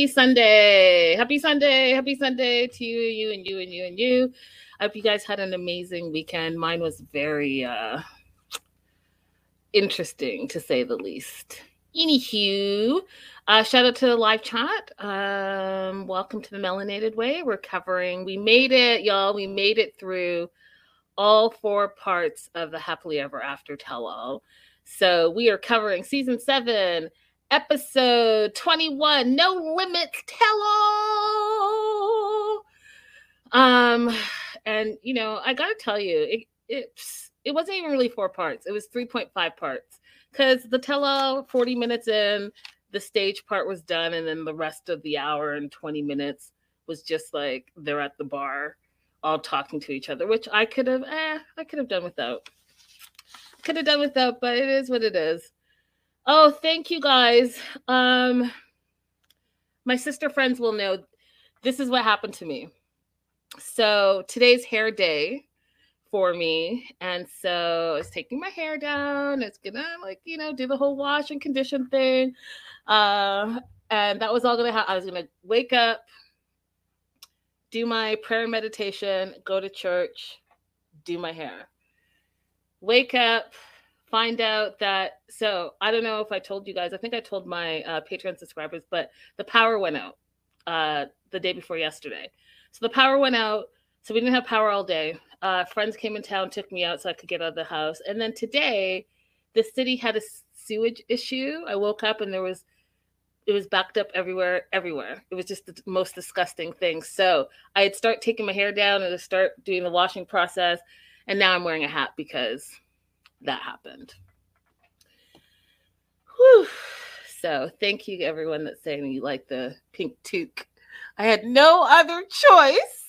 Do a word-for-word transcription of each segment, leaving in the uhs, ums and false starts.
Happy Sunday. Happy Sunday. Happy Sunday to you, you, and you, and you, and you. I hope you guys had an amazing weekend. Mine was very uh, interesting, to say the least. Anywho, uh, shout out to the live chat. Um, welcome to the Melanated Way. We're covering, we made it, y'all. We made it through all four parts of the Happily Ever After tell-all. So we are covering Season seven, Episode twenty-one, No Limits Tell All. Um, and, you know, I got to tell you, it, it, it wasn't even really four parts. It was three point five parts. Because the tell-all, forty minutes in, the stage part was done, and then the rest of the hour and twenty minutes was just like they're at the bar, all talking to each other, which I could have, eh, I could have done without. Could have done without, but it is what it is. Oh, thank you guys. Um, my sister friends will know this is what happened to me. So today's hair day for me, and so I was taking my hair down. It's gonna, like, you know, do the whole wash and condition thing, uh, and that was all gonna happen. I was gonna wake up, do my prayer and meditation, go to church, do my hair, wake up, find out that, so I don't know if I told you guys, I think I told my uh, Patreon subscribers, but the power went out uh, the day before yesterday. So the power went out. So we didn't have power all day. Uh, friends came in town, took me out so I could get out of the house. And then today, the city had a sewage issue. I woke up and there was, it was backed up everywhere, everywhere. It was just the most disgusting thing. So I'd start taking my hair down and I'd start doing the washing process. And now I'm wearing a hat because that happened. Whew. So thank you, everyone that's saying you like the pink toque. I had no other choice.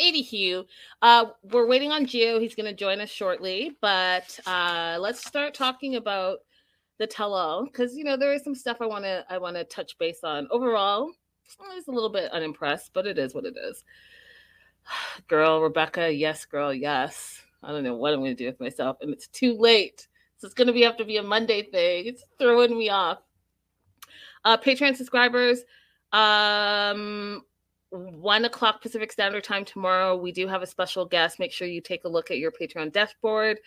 Anywho, uh, we're waiting on Gio. He's going to join us shortly, but uh, let's start talking about the tell-all because, you know, there is some stuff I want to I want to touch base on. Overall, I was a little bit unimpressed, but it is what it is. Girl, Rebecca, yes, girl, yes. I don't know what I'm going to do with myself, and it's too late. So it's going to be have to be a Monday thing. It's throwing me off. Uh, Patreon subscribers, um... one o'clock Pacific Standard Time tomorrow. We do have a special guest. Make sure you take a look at your Patreon dashboard.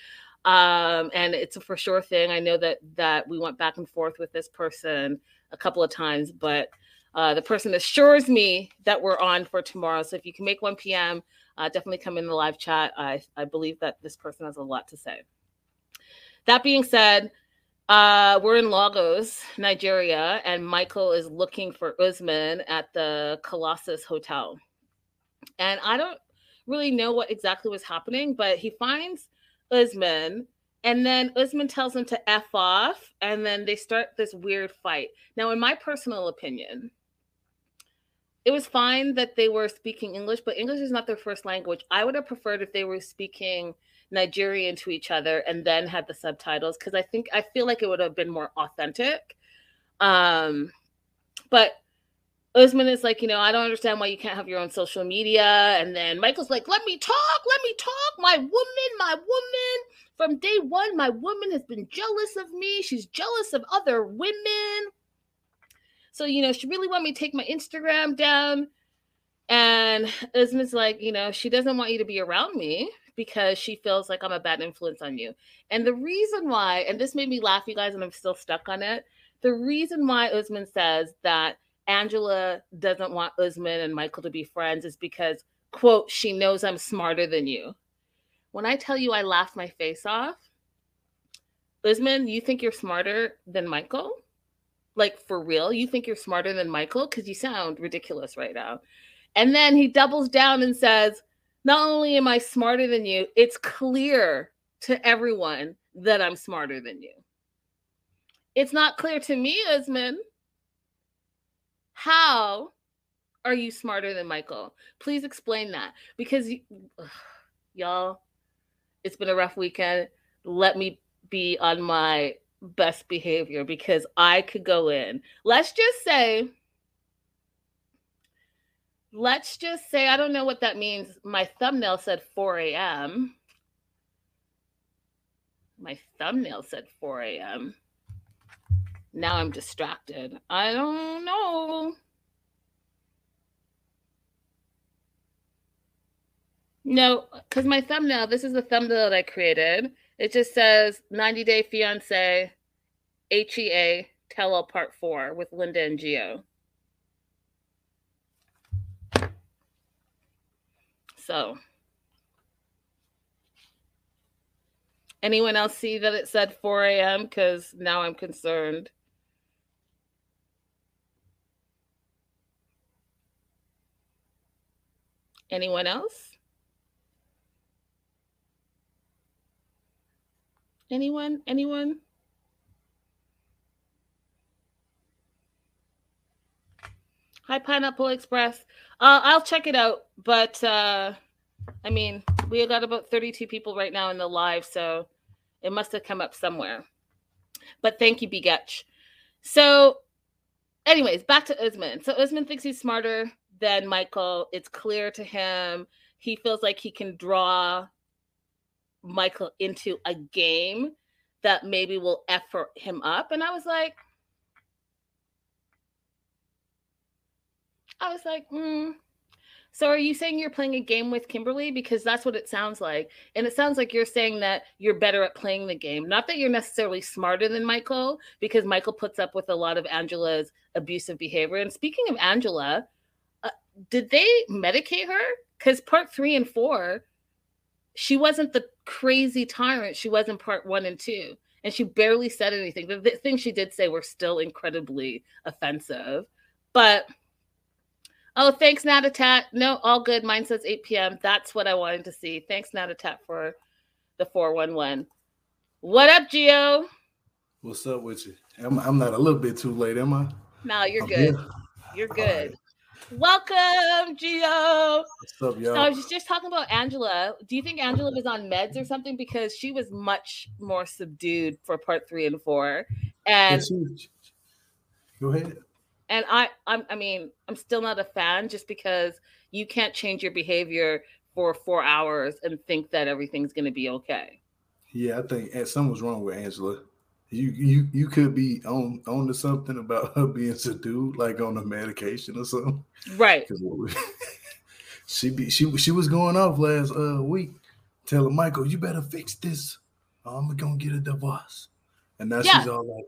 Um, and it's a for sure thing. I know that that we went back and forth with this person a couple of times, but uh, the person assures me that we're on for tomorrow. So if you can make one p.m., uh, definitely come in the live chat. I, I believe that this person has a lot to say. That being said, Uh, we're in Lagos, Nigeria, and Michael is looking for Usman at the Colossus Hotel. And I don't really know what exactly was happening, but he finds Usman, and then Usman tells him to F off, and then they start this weird fight. Now, in my personal opinion, it was fine that they were speaking English, but English is not their first language. I would have preferred if they were speaking Nigerian to each other and then had the subtitles, because I think I feel like it would have been more authentic. Um, but Usman is like, you know, I don't understand why you can't have your own social media. And then Michael's like, let me talk, let me talk. My woman, my woman. From day one, my woman has been jealous of me. She's jealous of other women. So, you know, she really wanted me to take my Instagram down. And Usman's like, you know, she doesn't want you to be around me, because she feels like I'm a bad influence on you. And the reason why, and this made me laugh, you guys, and I'm still stuck on it. The reason why Usman says that Angela doesn't want Usman and Michael to be friends is because, quote, she knows I'm smarter than you. When I tell you I laughed my face off, Usman, you think you're smarter than Michael? Like, for real? You think you're smarter than Michael? Because you sound ridiculous right now. And then he doubles down and says, not only am I smarter than you, it's clear to everyone that I'm smarter than you. It's not clear to me, Usman. How are you smarter than Michael? Please explain that. Because, you, ugh, y'all, it's been a rough weekend. Let me be on my best behavior because I could go in. Let's just say... Let's just say, I don't know what that means. My thumbnail said four a.m. My thumbnail said four a.m. Now I'm distracted. I don't know. No, because my thumbnail, this is the thumbnail that I created. It just says ninety Day Fiance H E A Tell All Part four with Linda and Gio. So, anyone else see that it said four a.m.? Because now I'm concerned. Anyone else? Anyone? Anyone? Hi, Pineapple Express. Uh, I'll check it out, but uh, I mean, we got about thirty-two people right now in the live, so it must have come up somewhere. But thank you, Begutch. So anyways, back to Usman. So Usman thinks he's smarter than Michael. It's clear to him. He feels like he can draw Michael into a game that maybe will effort him up. And I was like, I was like, mm. So are you saying you're playing a game with Kimberly? Because that's what it sounds like. And it sounds like you're saying that you're better at playing the game. Not that you're necessarily smarter than Michael, because Michael puts up with a lot of Angela's abusive behavior. And speaking of Angela, uh, did they medicate her? Because part three and four, she wasn't the crazy tyrant she was in part one and two. And she barely said anything. The, the things she did say were still incredibly offensive. But... oh, thanks, Natatat. No, all good. Mine says eight p.m. That's what I wanted to see. Thanks, Natatat, for the four one one. What up, Gio? What's up with you? I'm, I'm not a little bit too late, am I? No, you're I'm good. Here. You're good. Right. Welcome, Gio. What's up, y'all? So I was just talking about Angela. Do you think Angela was on meds or something? Because she was much more subdued for part three and four. And go ahead. And I, I'm, I mean, I'm still not a fan just because you can't change your behavior for four hours and think that everything's going to be okay. Yeah, I think something's wrong with Angela. You, you, you could be on, on to something about her being subdued, like on a medication or something. Right. she be, she, she was going off last uh, week telling Michael, "You better fix this. I'm going to get a divorce." And now yeah. she's all like,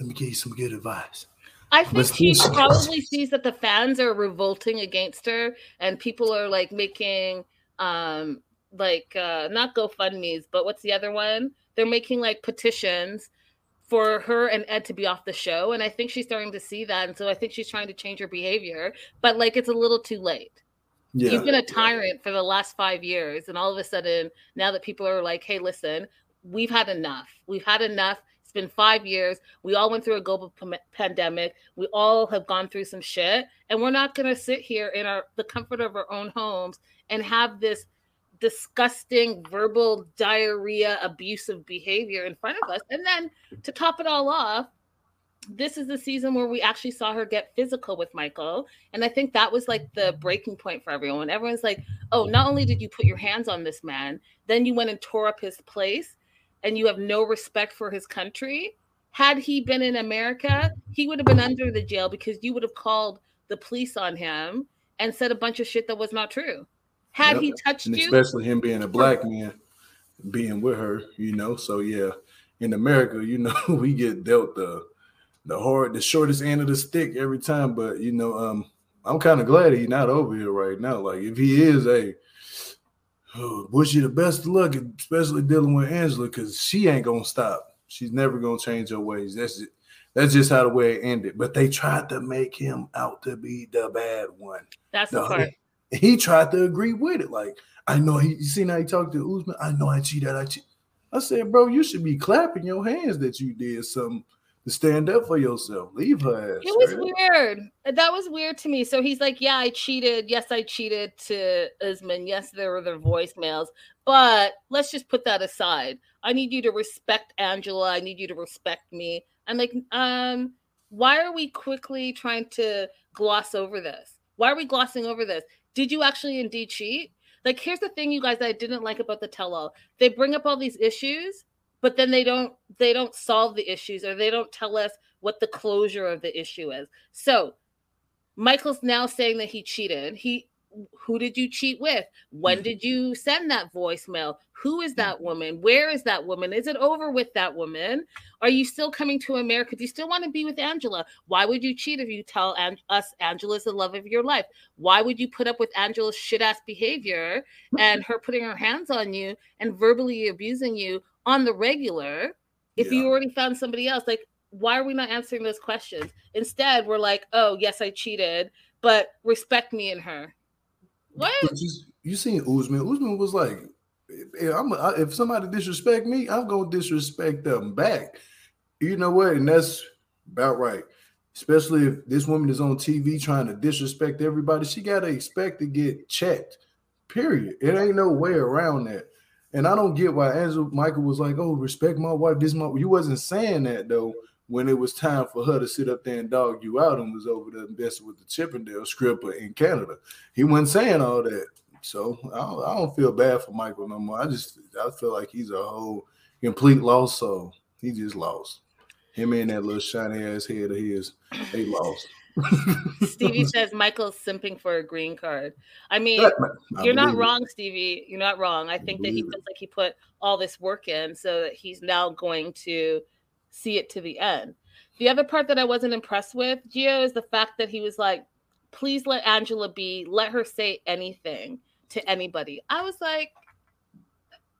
"Let me give you some good advice." I think she probably sees that the fans are revolting against her and people are like making um like uh not GoFundMes, but what's the other one? They're making like petitions for her and Ed to be off the show. And I think she's starting to see that. And so I think she's trying to change her behavior, but like it's a little too late. Yeah. You've been a tyrant yeah. for the last five years, and all of a sudden, now that people are like, "Hey, listen, we've had enough. We've had enough. Been five years. We all went through a global p- pandemic. We all have gone through some shit, and we're not going to sit here in our the comfort of our own homes and have this disgusting verbal diarrhea abusive behavior in front of us." And then to top it all off, this is the season where we actually saw her get physical with Michael, and I think that was like the breaking point for everyone. Everyone's like, "Oh, not only did you put your hands on this man, then you went and tore up his place, and you have no respect for his country." Had he been in America, he would have been under the jail because you would have called the police on him and said a bunch of shit that was not true. Had yep. he touched and you. Especially him being a black man, being with her, you know. So, yeah, in America, you know, we get dealt the the hard, the shortest end of the stick every time. But, you know, um, I'm kind of glad he's not over here right now. Like, if he is, hey. Oh, wish you the best of luck, especially dealing with Angela, because she ain't gonna stop. She's never gonna change her ways. That's just, that's just how the way it ended. But they tried to make him out to be the bad one. That's the, the part. He, he tried to agree with it. Like, I know he. You seen how he talked to Usman? I know I cheated. I cheated. I said, bro, you should be clapping your hands that you did something to stand up for yourself. Leave her ass. It was right? weird. That was weird to me. So he's like, "Yeah, I cheated. Yes, I cheated," to Usman. "Yes, there were their voicemails. But let's just put that aside. I need you to respect Angela. I need you to respect me." I'm like, um, why are we quickly trying to gloss over this? Why are we glossing over this? Did you actually indeed cheat? Like, here's the thing, you guys, that I didn't like about the tell-all. They bring up all these issues, but then they don't they don't solve the issues, or they don't tell us what the closure of the issue is. So Michael's now saying that he cheated. He, who did you cheat with? When did you send that voicemail? Who is that woman? Where is that woman? Is it over with that woman? Are you still coming to America? Do you still want to be with Angela? Why would you cheat if you tell An- us Angela's the love of your life? Why would you put up with Angela's shit-ass behavior and her putting her hands on you and verbally abusing you on the regular if yeah. you already found somebody else? Like, why are we not answering those questions? Instead, we're like, oh, yes, I cheated, but respect me and her. What? But you, you seen Usman. Usman was like, if, I'm, I, if somebody disrespect me, I'm going to disrespect them back. You know what? And that's about right. Especially if this woman is on T V trying to disrespect everybody, she got to expect to get checked, period. It ain't no way around that. And I don't get why Angela Michael was like, oh, respect my wife. This my You wasn't saying that, though, when it was time for her to sit up there and dog you out and was over there investing with the Chippendale stripper in Canada. He wasn't saying all that. So I don't, I don't feel bad for Michael no more. I just I feel like he's a whole complete lost soul. He just lost. Him and that little shiny ass head of his, they lost. Stevie says Michael's simping for a green card. I mean, I you're not wrong, it. Stevie. You're not wrong. I think I that he feels like he put all this work in, so that he's now going to see it to the end. The other part that I wasn't impressed with, Gio, is the fact that he was like, please let Angela be, let her say anything to anybody. I was like,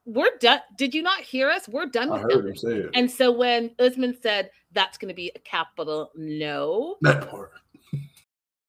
we're done. Did you not hear us? We're done with I heard him say it. And so when Usman said, that's going to be a capital no. That part.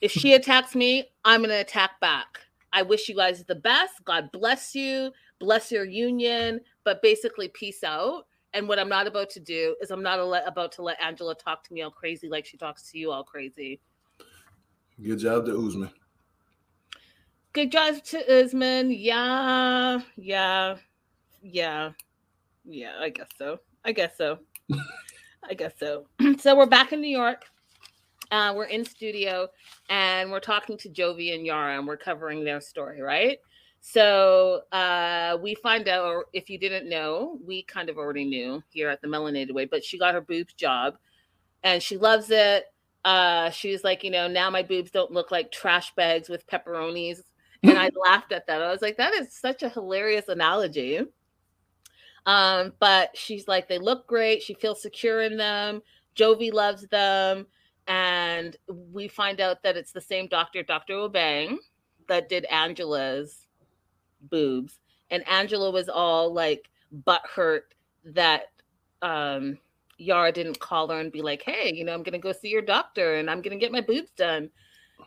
If she attacks me, I'm going to attack back. I wish you guys the best. God bless you. Bless your union. But basically, peace out. And what I'm not about to do is I'm not about to let Angela talk to me all crazy like she talks to you all crazy. Good job to Usman. Good job to Usman. Yeah, yeah, yeah, yeah, I guess so. I guess so. I guess so. So we're back in New York. Uh, we're in studio, and we're talking to Jovi and Yara, and we're covering their story, right? So uh, we find out, or if you didn't know, we kind of already knew here at the Melanated Way, but she got her boobs job, and she loves it. Uh, she was like, you know, now my boobs don't look like trash bags with pepperonis. And I laughed at that. I was like, that is such a hilarious analogy. Um, but she's like, they look great. She feels secure in them. Jovi loves them. And we find out that it's the same doctor, Doctor Obang, that did Angela's boobs. And Angela was all like butthurt that um, Yara didn't call her and be like, hey, you know, I'm going to go see your doctor and I'm going to get my boobs done.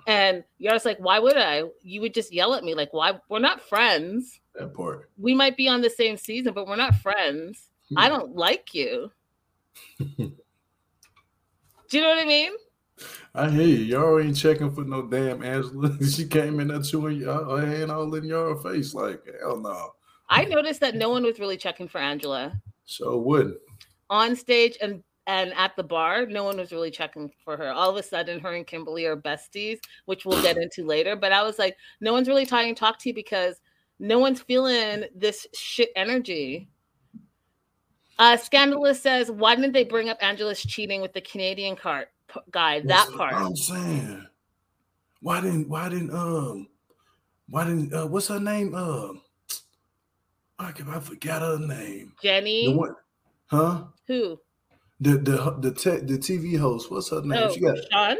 And Yara's like, why would I? You would just yell at me. Like, why? We're not friends. That part. We might be on the same season, but we're not friends. Yeah. I don't like you. Do you know what I mean? I hear you. Y'all ain't checking for no damn Angela. She came in there chewing her hand all in your face. Like, hell no. I noticed that no one was really checking for Angela. So wouldn't. On stage and, and at the bar, no one was really checking for her. All of a sudden, her and Kimberly are besties, which we'll get into later. But I was like, no one's really talking talk to you because no one's feeling this shit energy. Uh, Scandalous says, why didn't they bring up Angela's cheating with the Canadian cart p- guy? That what's part. I'm saying, why didn't why didn't um why didn't uh, what's her name? Um, I I forgot her name. Jenny. The one, huh? Who? The the the te- the T V host. What's her name? Oh, she got Sean.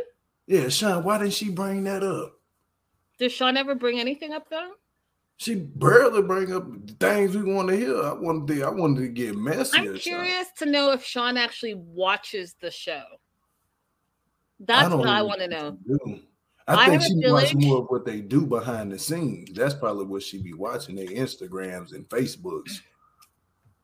Yeah, Sean. Why didn't she bring that up? Did Sean ever bring anything up though? She barely bring up things we want to hear. I wanted to, I wanted to get messy. I'm curious Sean. to know if Sean actually watches the show. That's I what I want to know. I, I think she watches more of what they do behind the scenes. That's probably what she be watching, their Instagrams and Facebooks.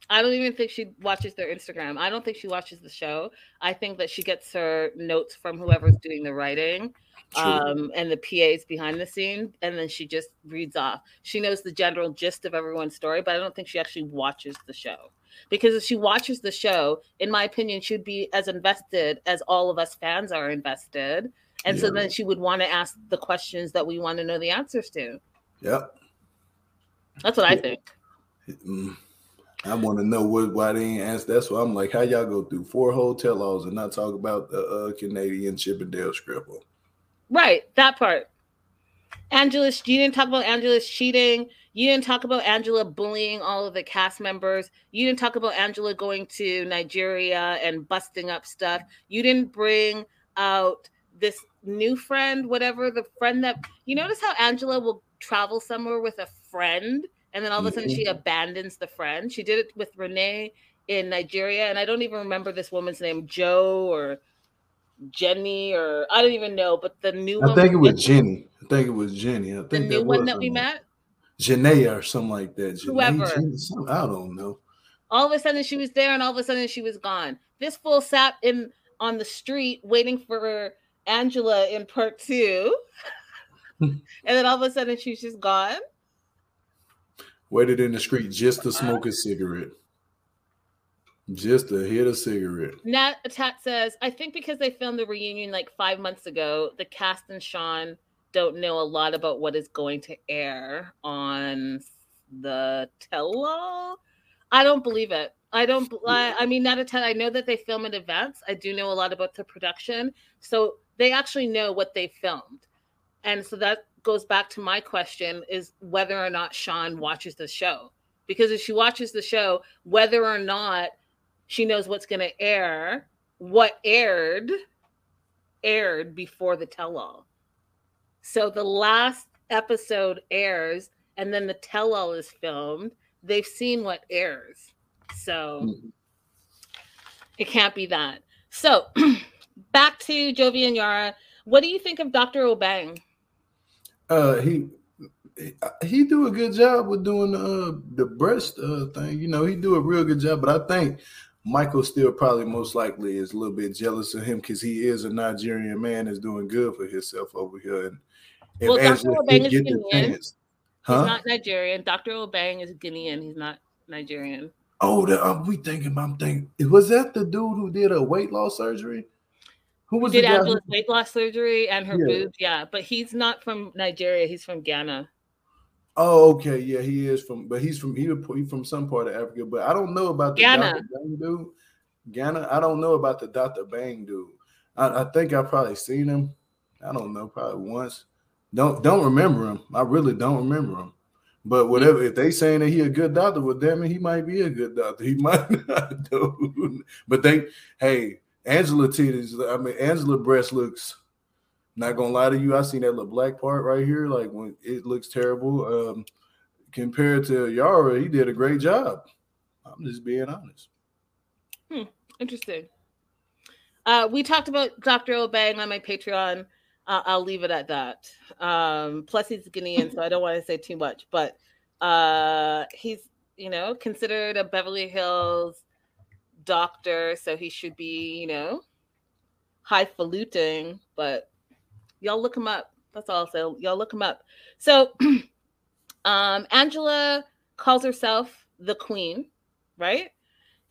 I don't even think she watches their Instagram. I don't think she watches the show. I think that she gets her notes from whoever's doing the writing um, and the P As behind the scene. And then she just reads off. She knows the general gist of everyone's story, but I don't think she actually watches the show. Because if she watches the show, in my opinion, she'd be as invested as all of us fans are invested. And yeah. so then she would want to ask the questions that we want to know the answers to. Yeah. That's what yeah. I think. Mm. I want to know what, why they ain't asked. That's why I'm like, how y'all go through four whole tell-alls and not talk about the uh, Canadian Chippendale Scribble? Right, that part. Angela, you didn't talk about Angela's cheating. You didn't talk about Angela bullying all of the cast members. You didn't talk about Angela going to Nigeria and busting up stuff. You didn't bring out this new friend, whatever, the friend that... You notice how Angela will travel somewhere with a friend? And then all of a sudden she abandons the friend. She did it with Renee in Nigeria. And I don't even remember this woman's name, Joe or Jenny, or I don't even know. But the new I one. I think it was Jenny. I think it was Jenny. I think the new one that we met? Janae or something like that. Whoever. I don't know. All of a sudden she was there and all of a sudden she was gone. This fool sat in on the street waiting for Angela in part two. And then all of a sudden she's just gone. Waited in the street just to smoke a cigarette. Just to hit a cigarette. Nat Atat says, I think because they filmed the reunion like five months ago, the cast and Sean don't know a lot about what is going to air on the tell-all. I don't believe it. I don't, I, I mean, Nat Atat, I know that they film in advance. I do know a lot about the production. So they actually know what they filmed. And so that goes back to my question is whether or not Sean watches the show. Because if she watches the show, whether or not she knows what's going to air, what aired, aired before the tell-all. So the last episode airs, and then the tell-all is filmed. They've seen what airs. So it can't be that. So back to Jovi and Yara. What do you think of Doctor Obang? Uh, he he do a good job with doing uh the breast uh thing. You know, he do a real good job. But I think Michael still probably most likely is a little bit jealous of him because he is a Nigerian man that's doing good for himself over here. And, and well, Angela Doctor Obang is Guinean. Huh? He's not Nigerian. Doctor Obang is Guinean. He's not Nigerian. Oh, the, um, we thinking. I'm thinking. Was that the dude who did a weight loss surgery? Who was did Angela's weight loss surgery and her yeah. boobs? Yeah, but he's not from Nigeria. He's from Ghana. Oh, okay. Yeah, he is from, but he's from he, he from some part of Africa. But I don't know about the Ghana. Doctor Bang dude. Ghana. I don't know about the Doctor Bang dude. I, I think I probably seen him. I don't know, probably once. Don't don't remember him. I really don't remember him. But whatever, if they saying that he a good doctor, well, damn it, he might be a good doctor. He might not, dude. But they, hey. Angela titties, I mean, Angela breast looks, not gonna lie to you, I seen that little black part right here, like when it looks terrible. Um, compared to Yara, he did a great job. I'm just being honest. Hmm, interesting. Uh, we talked about Doctor Obang on my Patreon. Uh, I'll leave it at that. Um, plus he's Guinean, so I don't want to say too much, but uh, he's, you know, considered a Beverly Hills doctor, so he should be, you know, highfalutin, but y'all look him up. That's all I'll say. Y'all look him up. So um, Angela calls herself the queen, right?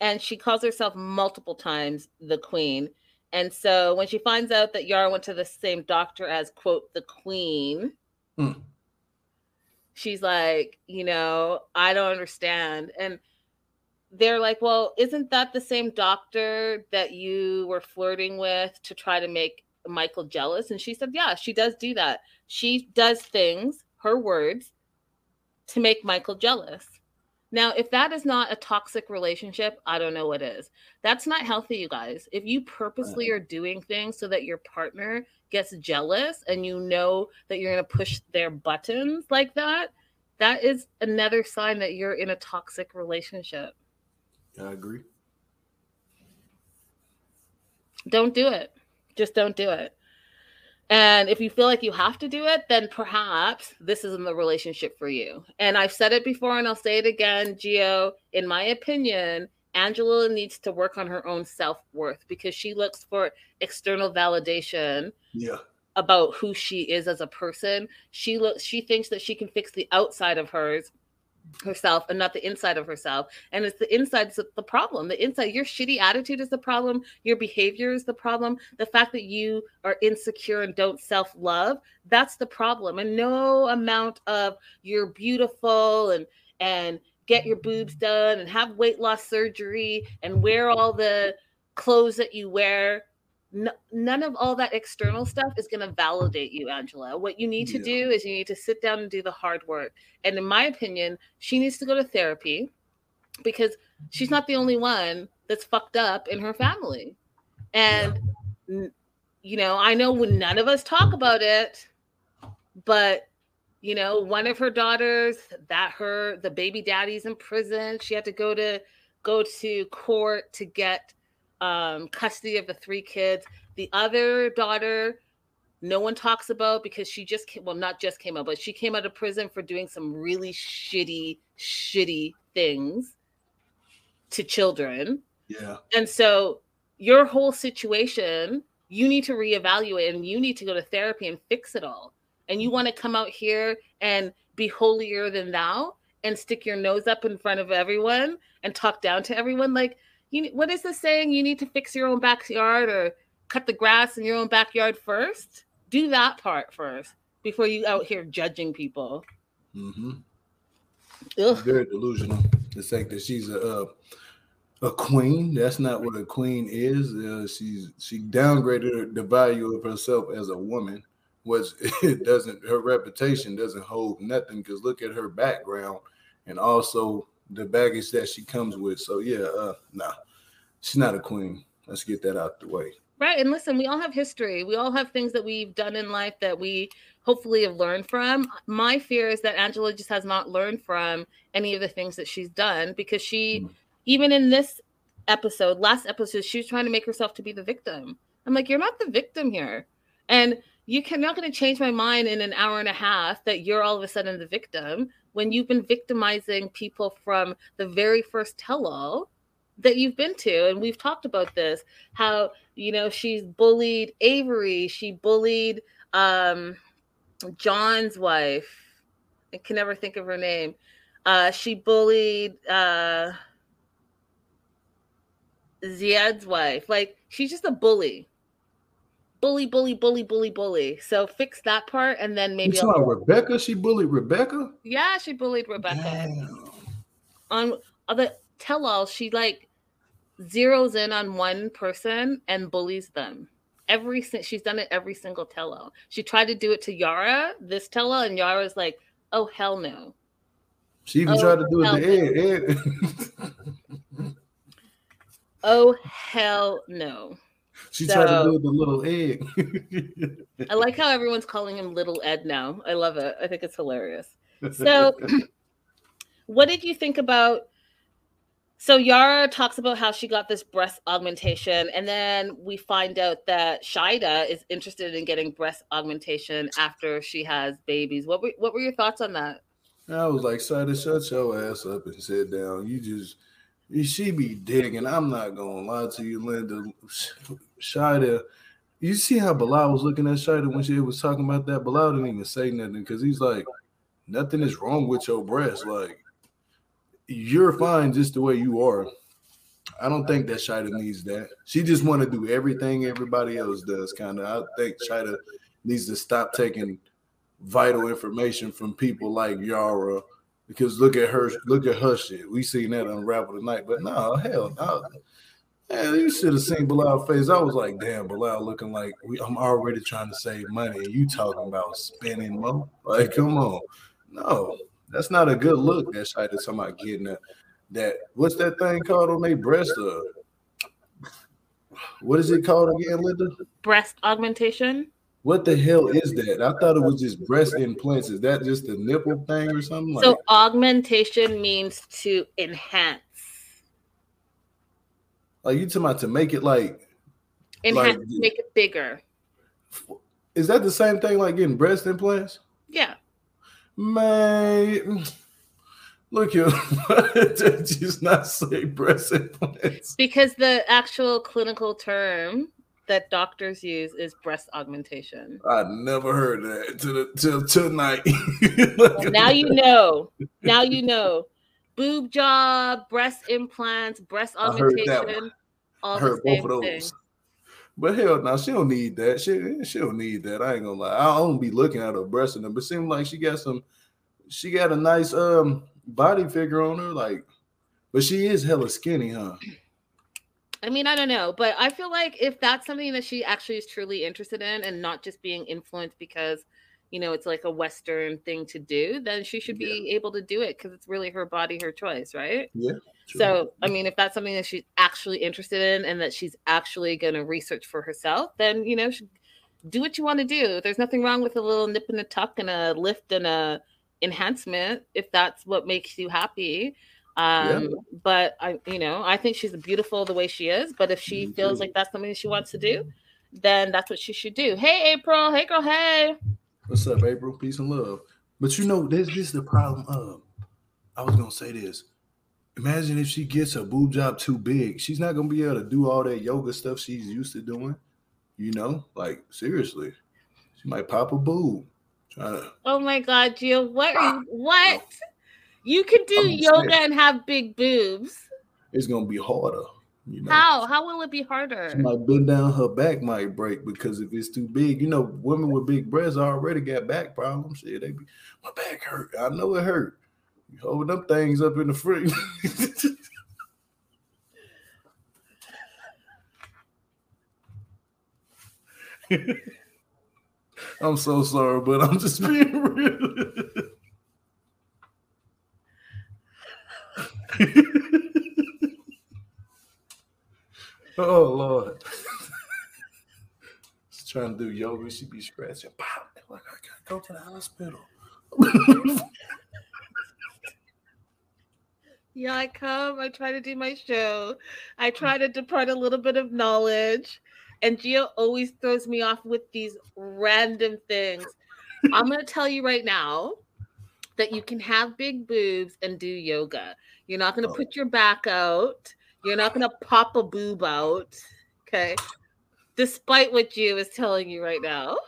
And she calls herself multiple times the queen. And so when she finds out that Yara went to the same doctor as, quote, the queen, hmm. she's like, you know, I don't understand. And they're like, well, isn't that the same doctor that you were flirting with to try to make Michael jealous? And she said, yeah, she does do that. She does things, her words, to make Michael jealous. Now, if that is not a toxic relationship, I don't know what is. That's not healthy, you guys. If you purposely are doing things so that your partner gets jealous and you know that you're going to push their buttons like that, that is another sign that you're in a toxic relationship. I agree. Don't do it. Just don't do it. And if you feel like you have to do it, then perhaps this isn't the relationship for you. And I've said it before and I'll say it again, Gio, in my opinion, Angela needs to work on her own self-worth because she looks for external validation yeah. about who she is as a person. She looks, she thinks that she can fix the outside of hers, herself and not the inside of herself. And it's the inside that's the problem. The inside, your shitty attitude is the problem. Your behavior is the problem. The fact that you are insecure and don't self-love, that's the problem. And no amount of you're beautiful and and get your boobs done and have weight loss surgery and wear all the clothes that you wear. No, none of all that external stuff is going to validate you, Angela. What you need to yeah. do is you need to sit down and do the hard work. And in my opinion, she needs to go to therapy because she's not the only one that's fucked up in her family. And, yeah. you know, I know when none of us talk about it, but, you know, one of her daughters, that her, the baby daddy's in prison. She had to go to, go to court to get Um, custody of the three kids. The other daughter, no one talks about because she just came, well, not just came out, but she came out of prison for doing some really shitty, shitty things to children. Yeah. And so your whole situation, you need to reevaluate and you need to go to therapy and fix it all. And you want to come out here and be holier than thou and stick your nose up in front of everyone and talk down to everyone like, You, what is the saying? You need to fix your own backyard or cut the grass in your own backyard first. Do that part first before you out here judging people. Mm-hmm. Ugh. Very delusional. The fact that she's a uh, a queen. That's not what a queen is. Uh, she's she downgraded the value of herself as a woman. Which it doesn't. Her reputation doesn't hold nothing because look at her background and also the baggage that she comes with. So yeah, uh, nah, she's not a queen. Let's get that out the way. Right. And listen, we all have history. We all have things that we've done in life that we hopefully have learned from. My fear is that Angela just has not learned from any of the things that she's done because she, mm. even in this episode, last episode, she was trying to make herself to be the victim. I'm like, you're not the victim here. And you can, you're not going to change my mind in an hour and a half that you're all of a sudden the victim when you've been victimizing people from the very first tell-all that you've been to. And we've talked about this, how, you know, she's bullied Avery. She bullied um, John's wife. I can never think of her name. Uh, she bullied uh, Ziad's wife. Like, she's just a bully. Bully, bully, bully, bully, bully. So fix that part, and then maybe. You saw Rebecca. She bullied Rebecca. Yeah, she bullied Rebecca. Damn. On the tell-all, she like zeroes in on one person and bullies them. Every she's done it every single tell-all. She tried to do it to Yara this tell-all, and Yara's like, "Oh hell no." She even oh, tried to do it to Ed. Ed. Oh hell no. She so, tried to do the little Ed. I like how everyone's calling him Little Ed now. I love it. I think it's hilarious. So what did you think about? So Yara talks about how she got this breast augmentation. And then we find out that Shida is interested in getting breast augmentation after she has babies. What were, what were your thoughts on that? I was like, Shida, shut your ass up and sit down. You just... She be digging. I'm not gonna lie to you, Linda. Shida, you see how Bilal was looking at Shida when she was talking about that? Bilal didn't even say nothing because he's like, nothing is wrong with your breasts. Like, you're fine just the way you are. I don't think that Shida needs that. She just want to do everything everybody else does, kind of. I think Shida needs to stop taking vital information from people like Yara. Because look at her, look at her shit. We seen that unravel tonight, but no, hell no. Man, you should have seen Bilal's face. I was like, damn, Bilal looking like we, I'm already trying to save money. You talking about spending more? Like, come on. No, that's not a good look. That shit that somebody getting that, that, what's that thing called on their breast? Uh, what is it called again, Linda? Breast augmentation. What the hell is that? I thought it was just breast implants. Is that just a nipple thing or something? So like augmentation means to enhance. Like you talking about to make it like enhance, like, make it bigger. Is that the same thing like getting breast implants? Yeah. Man, look here. Did you not say breast implants? Because the actual clinical term that doctors use is breast augmentation. I never heard that till, till tonight. Well, now you know. Now you know. Boob job, breast implants, breast augmentation. I heard, I heard both of those. Thing. But hell, no, she don't need that. She she don't need that. I ain't gonna lie. I don't be looking at her breasts in them, but it seems like she got some. She got a nice um body figure on her, like. But she is hella skinny, huh? I mean, I don't know, but I feel like if that's something that she actually is truly interested in, and not just being influenced because, you know, it's like a Western thing to do, then she should be yeah. able to do it because it's really her body, her choice, right? Yeah. True. So, I mean, if that's something that she's actually interested in and that she's actually going to research for herself, then, you know, do what you want to do. There's nothing wrong with a little nip and a tuck and a lift and a enhancement if that's what makes you happy. Um, yeah. But, I, you know, I think she's beautiful the way she is. But if she mm-hmm. feels like that's something that she wants to do, then that's what she should do. Hey, April. Hey, girl. Hey. What's up, April? Peace and love. But you know, this, this is the problem of, I was going to say this. Imagine if she gets her boob job too big. She's not going to be able to do all that yoga stuff she's used to doing. You know? Like, seriously. She might pop a boob. Trying to... Oh, my God, Jill. What? Are you, what? You can do yoga saying. And have big boobs. It's going to be harder. You know? How? How will it be harder? She might bend down, her back might break because if it's too big, you know, women with big breasts already got back problems. Yeah, they be, my back hurt. I know it hurt. You hold them things up in the fridge. I'm so sorry, but I'm just being real. Oh, Lord. She's trying to do yoga. She be scratching. Pop. Like, I gotta go to the hospital. Yeah, I come. I try to do my show. I try to depart a little bit of knowledge. And Gio always throws me off with these random things. I'm going to tell you right now that you can have big boobs and do yoga. You're not going to oh. put your back out. You're not going to pop a boob out, okay? Despite what Gio is telling you right now.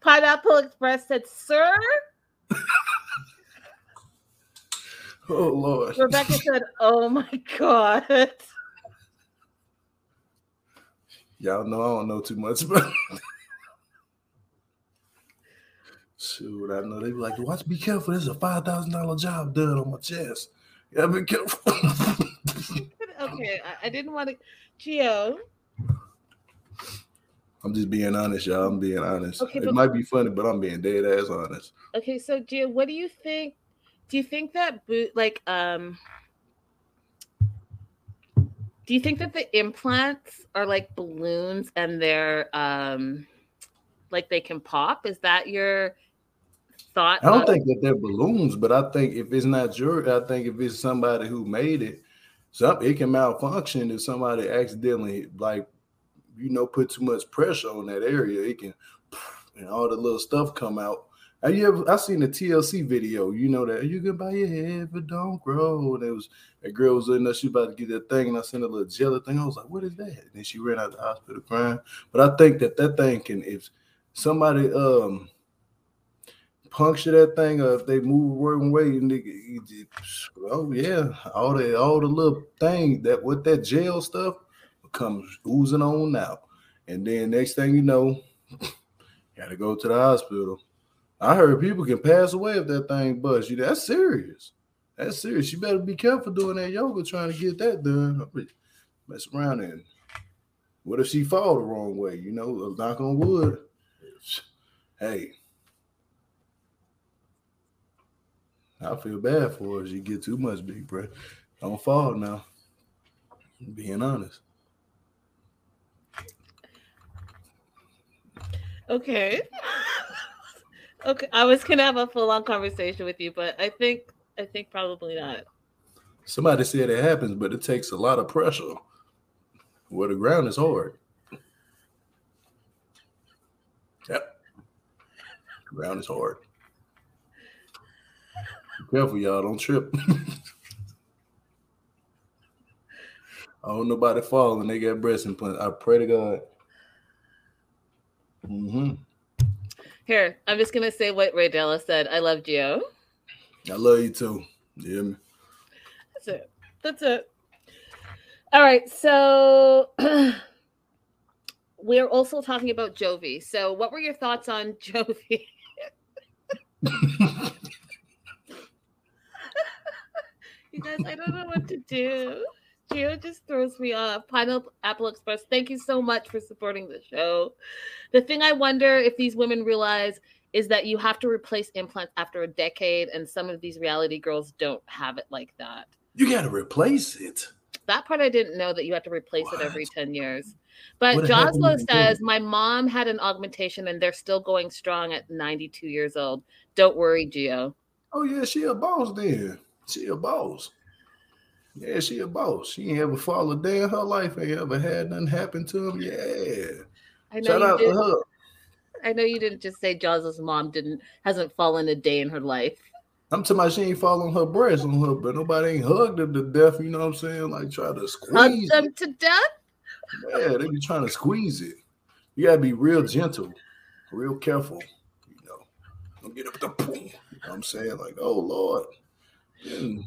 Pineapple Express said, sir? Oh, Lord. Rebecca said, oh, my God. Y'all know I don't know too much about it. Shoot, I know they be like, watch, be careful. There's a five thousand dollars job done on my chest. Yeah, be careful. Okay, I, I didn't want to. Gio. I'm just being honest, y'all. I'm being honest. Okay, it but... might be funny, but I'm being dead ass honest. Okay, so Gio, what do you think? Do you think that boot, like, um, do you think that the implants are like balloons and they're, um, like they can pop? Is that your thought? I don't of- think that they're balloons, but I think if it's not your, I think if it's somebody who made it, some it can malfunction if somebody accidentally, like, you know, put too much pressure on that area. It can, and all the little stuff come out. Have you ever, I seen a T L C video, you know, that you can buy your head, but don't grow. And it was a girl was in there, she about to get that thing, and I sent a little jelly thing. I was like, what is that? And then she ran out of the hospital crying. But I think that that thing can, if somebody um puncture that thing, or if they move a certain way, and they, oh yeah, all the all the little thing that with that gel stuff comes oozing on out, and then next thing you know, gotta go to the hospital. I heard people can pass away if that thing busts you. That's serious. That's serious. You better be careful doing that yoga, trying to get that done. Mess around and what if she fall the wrong way? You know, knock on wood. Hey, I feel bad for her. She get too much big breath. Don't fall now. I'm being honest. Okay. Okay, I was gonna have a full-on conversation with you, but I think I think probably not. Somebody said it happens, but it takes a lot of pressure. Well, the ground is hard. Ground is hard. Be careful, y'all. Don't trip. I don't nobody fall and they got breast implants. I pray to God. Mm-hmm. Here, I'm just gonna say what Ray Dallas said. I loved you. I love you too. You hear me? That's it. That's it. All right, so we're also talking about Jovi. So what were your thoughts on Jovi? You guys, I don't know what to do. Gio just throws me off. Pineapple Express, thank you so much for supporting the show. The thing I wonder if these women realize is that you have to replace implants after a decade, and some of these reality girls don't have it like that. You got to replace it. That part I didn't know, that you had to replace what? It every ten years. But Joslo says, my mom had an augmentation and they're still going strong at ninety-two years old. Don't worry, Gio. Oh, yeah, she a boss then. She a boss. Yeah, she a boss. She ain't ever fallen a day in her life. Ain't ever had nothing happen to him. Yeah. I know Shout you out didn't, to her. I know you didn't just say Joslo's mom didn't hasn't fallen a day in her life. I'm talking about she ain't falling her breast on her, but nobody ain't hugged her to death. You know what I'm saying? Like, try to squeeze Hug them it. to death? Yeah, they be trying to squeeze it. You got to be real gentle, real careful. You know, don't get up the pool. You know what I'm saying? Like, oh, Lord. And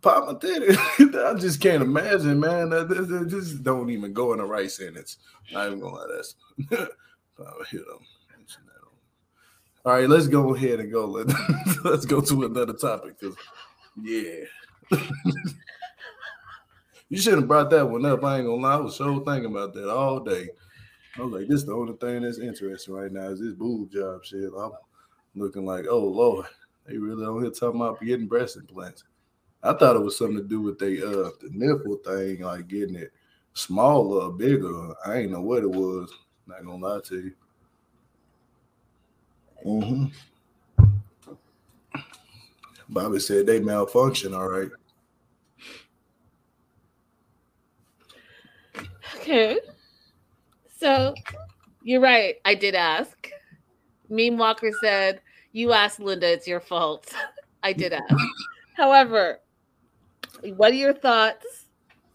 pop my titty. I just can't imagine, man. That just don't even go in the right sentence. Not even going to let that. I'll hit them. All right, let's go ahead and go. Let, let's go to another topic. Cause, yeah. You should have brought that one up. I ain't going to lie. I was so thinking about that all day. I was like, this is the only thing that's interesting right now is this boob job shit. I'm looking like, oh, Lord. They really don't hear talking about getting breast implants. I thought it was something to do with they, uh, the nipple thing, like getting it smaller or bigger. I ain't know what it was. Not going to lie to you. Mm-hmm. Bobby said they malfunction, all right. Okay. So you're right. I did ask. Meme Walker said, you asked Linda, it's your fault. I did ask. However, what are your thoughts,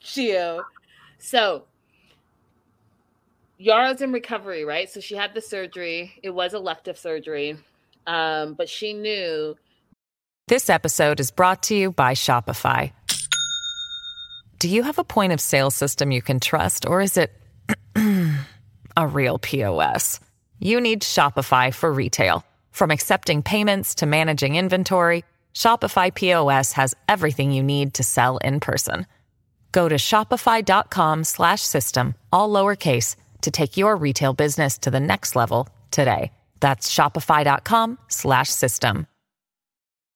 Gio? So Yara's in recovery, right? So she had the surgery. It was elective surgery, um, but she knew. This episode is brought to you by Shopify. Do you have a point of sale system you can trust, or is it a real P O S? You need Shopify for retail. From accepting payments to managing inventory, Shopify P O S has everything you need to sell in person. Go to shopify.com slash system, all lowercase, to take your retail business to the next level today. That's shopify.com slash system.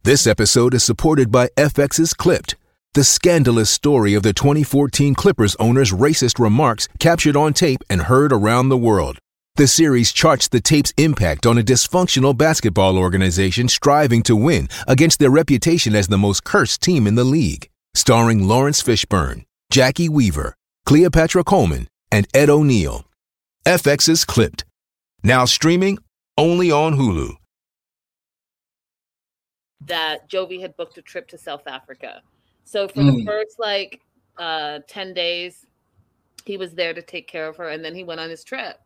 This episode is supported by F X's Clipped, the scandalous story of the twenty fourteen Clippers owner's racist remarks captured on tape and heard around the world. The series charts the tape's impact on a dysfunctional basketball organization striving to win against their reputation as the most cursed team in the league. Starring Lawrence Fishburne, Jackie Weaver, Cleopatra Coleman, and Ed O'Neill. F X's Clipped. Now streaming only on Hulu. That Jovi had booked a trip to South Africa. So for mm. the first like uh, ten days, he was there to take care of her. And then he went on his trip.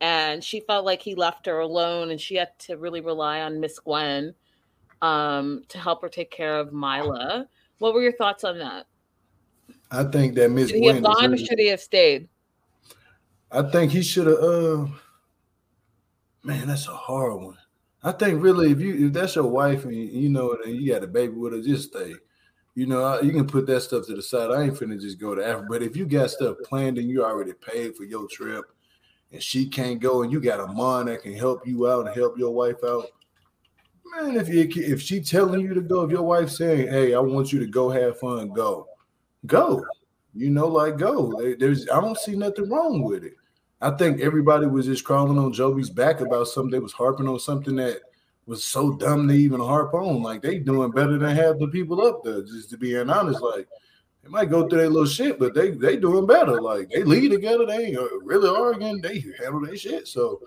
And she felt like he left her alone. And she had to really rely on Miss Gwen um, to help her take care of Myla. What were your thoughts on that? I think that Miss Gwen... Should he have gone or should he have stayed? I think he should have. Uh, man, that's a hard one. I think really, if you if that's your wife and you, you know and you got a baby with her, just stay. You know, I, you can put that stuff to the side. I ain't finna just go to Africa. But if you got stuff planned and you already paid for your trip, and she can't go, and you got a mom that can help you out and help your wife out, man. If you if she telling you to go, if your wife saying, "Hey, I want you to go have fun," go, go. You know, like go. There's I don't see nothing wrong with it. I think everybody was just crawling on Jovi's back about something. They was harping on something that was so dumb to even harp on. Like, they doing better than half the people up there, just to be honest. Like, they might go through their little shit, but they they doing better. Like, they lead together. They ain't really arguing. They handle their shit. So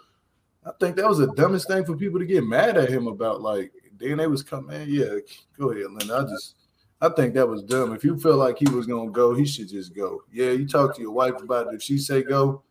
I think that was the dumbest thing for people to get mad at him about. Like, then they was coming, man, yeah, go ahead, Linda. I just, I think that was dumb. If you felt like he was going to go, he should just go. Yeah, you talk to your wife about it. If she say go,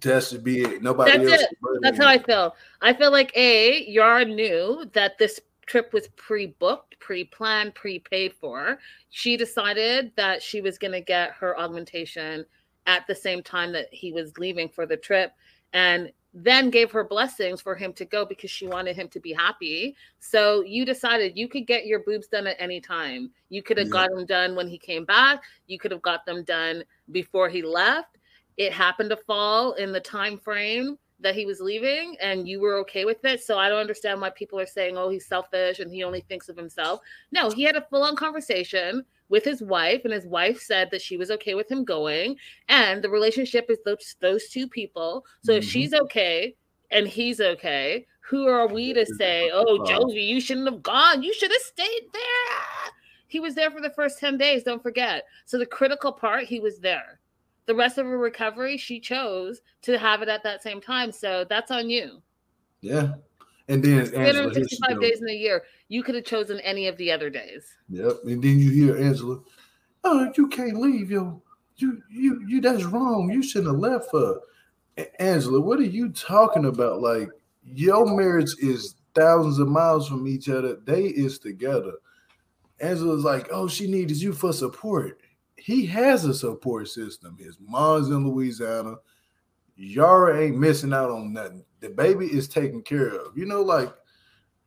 that should be it. Nobody That's else. It. That's how I feel. I feel like, A, Yara knew that this trip was pre-booked, pre-planned, pre-paid for. She decided that she was going to get her augmentation at the same time that he was leaving for the trip, and then gave her blessings for him to go because she wanted him to be happy. So you decided you could get your boobs done at any time. You could have yeah. got them done when he came back. You could have got them done before he left. It happened to fall in the time frame that he was leaving, and you were okay with it. So I don't understand why people are saying, oh, he's selfish and he only thinks of himself. No, he had a full-on conversation with his wife, and his wife said that she was okay with him going, and the relationship is those, those two people. So mm-hmm. if she's okay and he's okay, who are we to say, oh, Josie, you shouldn't have gone. You should have stayed there. He was there for the first ten days, don't forget. So the critical part, he was there. The rest of her recovery, she chose to have it at that same time. So that's on you. Yeah. And then three hundred sixty-five days in a year, you could have chosen any of the other days. Yep. And then you hear Angela, oh, you can't leave, yo. You, you, you, that's wrong. You shouldn't have left her. Angela, what are you talking about? Like, your marriage is thousands of miles from each other. They is together. Angela's like, oh, she needed you for support. He has a support system. His mom's in Louisiana. Yara ain't missing out on nothing. The baby is taken care of. You know, like,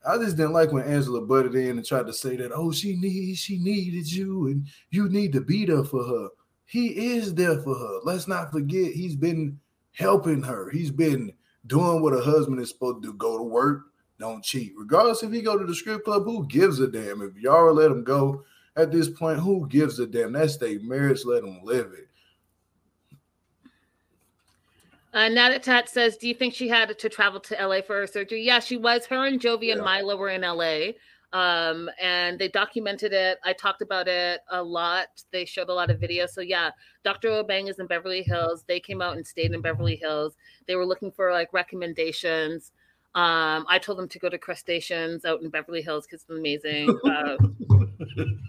I just didn't like when Angela butted in and tried to say that, oh, she needs, she needed you and you need to be there for her. He is there for her. Let's not forget, he's been helping her. He's been doing what a husband is supposed to do, go to work, don't cheat. Regardless if he go to the strip club, who gives a damn? If Yara let him go at this point, who gives a damn? That's their marriage. Let them live it. Uh, Nada Tat says, do you think she had to travel to L A for her surgery? Yeah, she was. Her and Jovi yeah. and Milo were in L A, um, and they documented it. I talked about it a lot. They showed a lot of videos. So yeah, Doctor Obang is in Beverly Hills. They came out and stayed in Beverly Hills. They were looking for like recommendations. Um, I told them to go to Crustaceans out in Beverly Hills because it's amazing. Uh,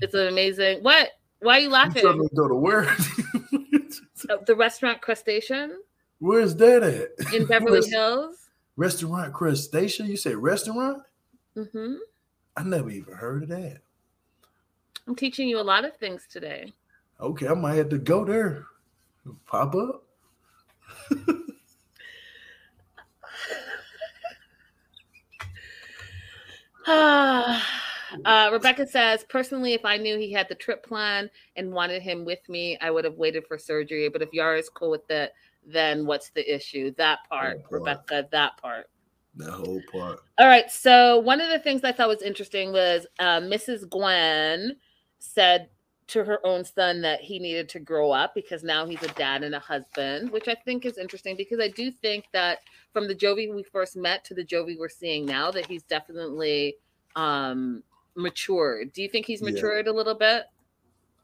it's an amazing. What? Why are you laughing? You told me to go to where? uh, the restaurant Crustacean. Where's that at? In Beverly Where's, Hills. Restaurant Crustacean? You say restaurant? Mm-hmm. I never even heard of that. I'm teaching you a lot of things today. Okay, I might have to go there. Pop up. uh, Rebecca says, personally, if I knew he had the trip plan and wanted him with me, I would have waited for surgery. But if Yara is cool with that, then what's the issue? That part, that part, Rebecca, that part. That whole part. All right. So one of the things I thought was interesting was uh, Missus Gwen said to her own son that he needed to grow up because now he's a dad and a husband, which I think is interesting because I do think that from the Jovi we first met to the Jovi we're seeing now, that he's definitely um, matured. Do you think he's matured yeah. a little bit?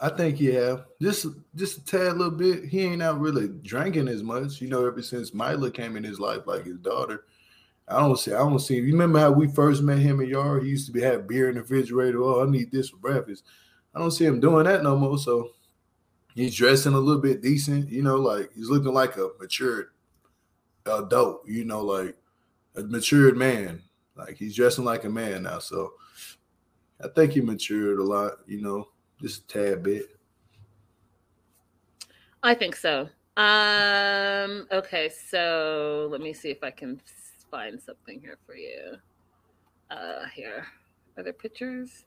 I think, yeah, just, just a tad little bit. He ain't out really drinking as much, you know, ever since Mila came in his life, like his daughter. I don't see, I don't see. You remember how we first met him and Yara? He used to be have beer in the refrigerator. Oh, I need this for breakfast. I don't see him doing that no more. So he's dressing a little bit decent, you know, like he's looking like a matured adult, you know, like a matured man. Like he's dressing like a man now. So I think he matured a lot, you know. Just a tad bit. I think so. Um, okay, so let me see if I can find something here for you. Uh, here. Are there pictures?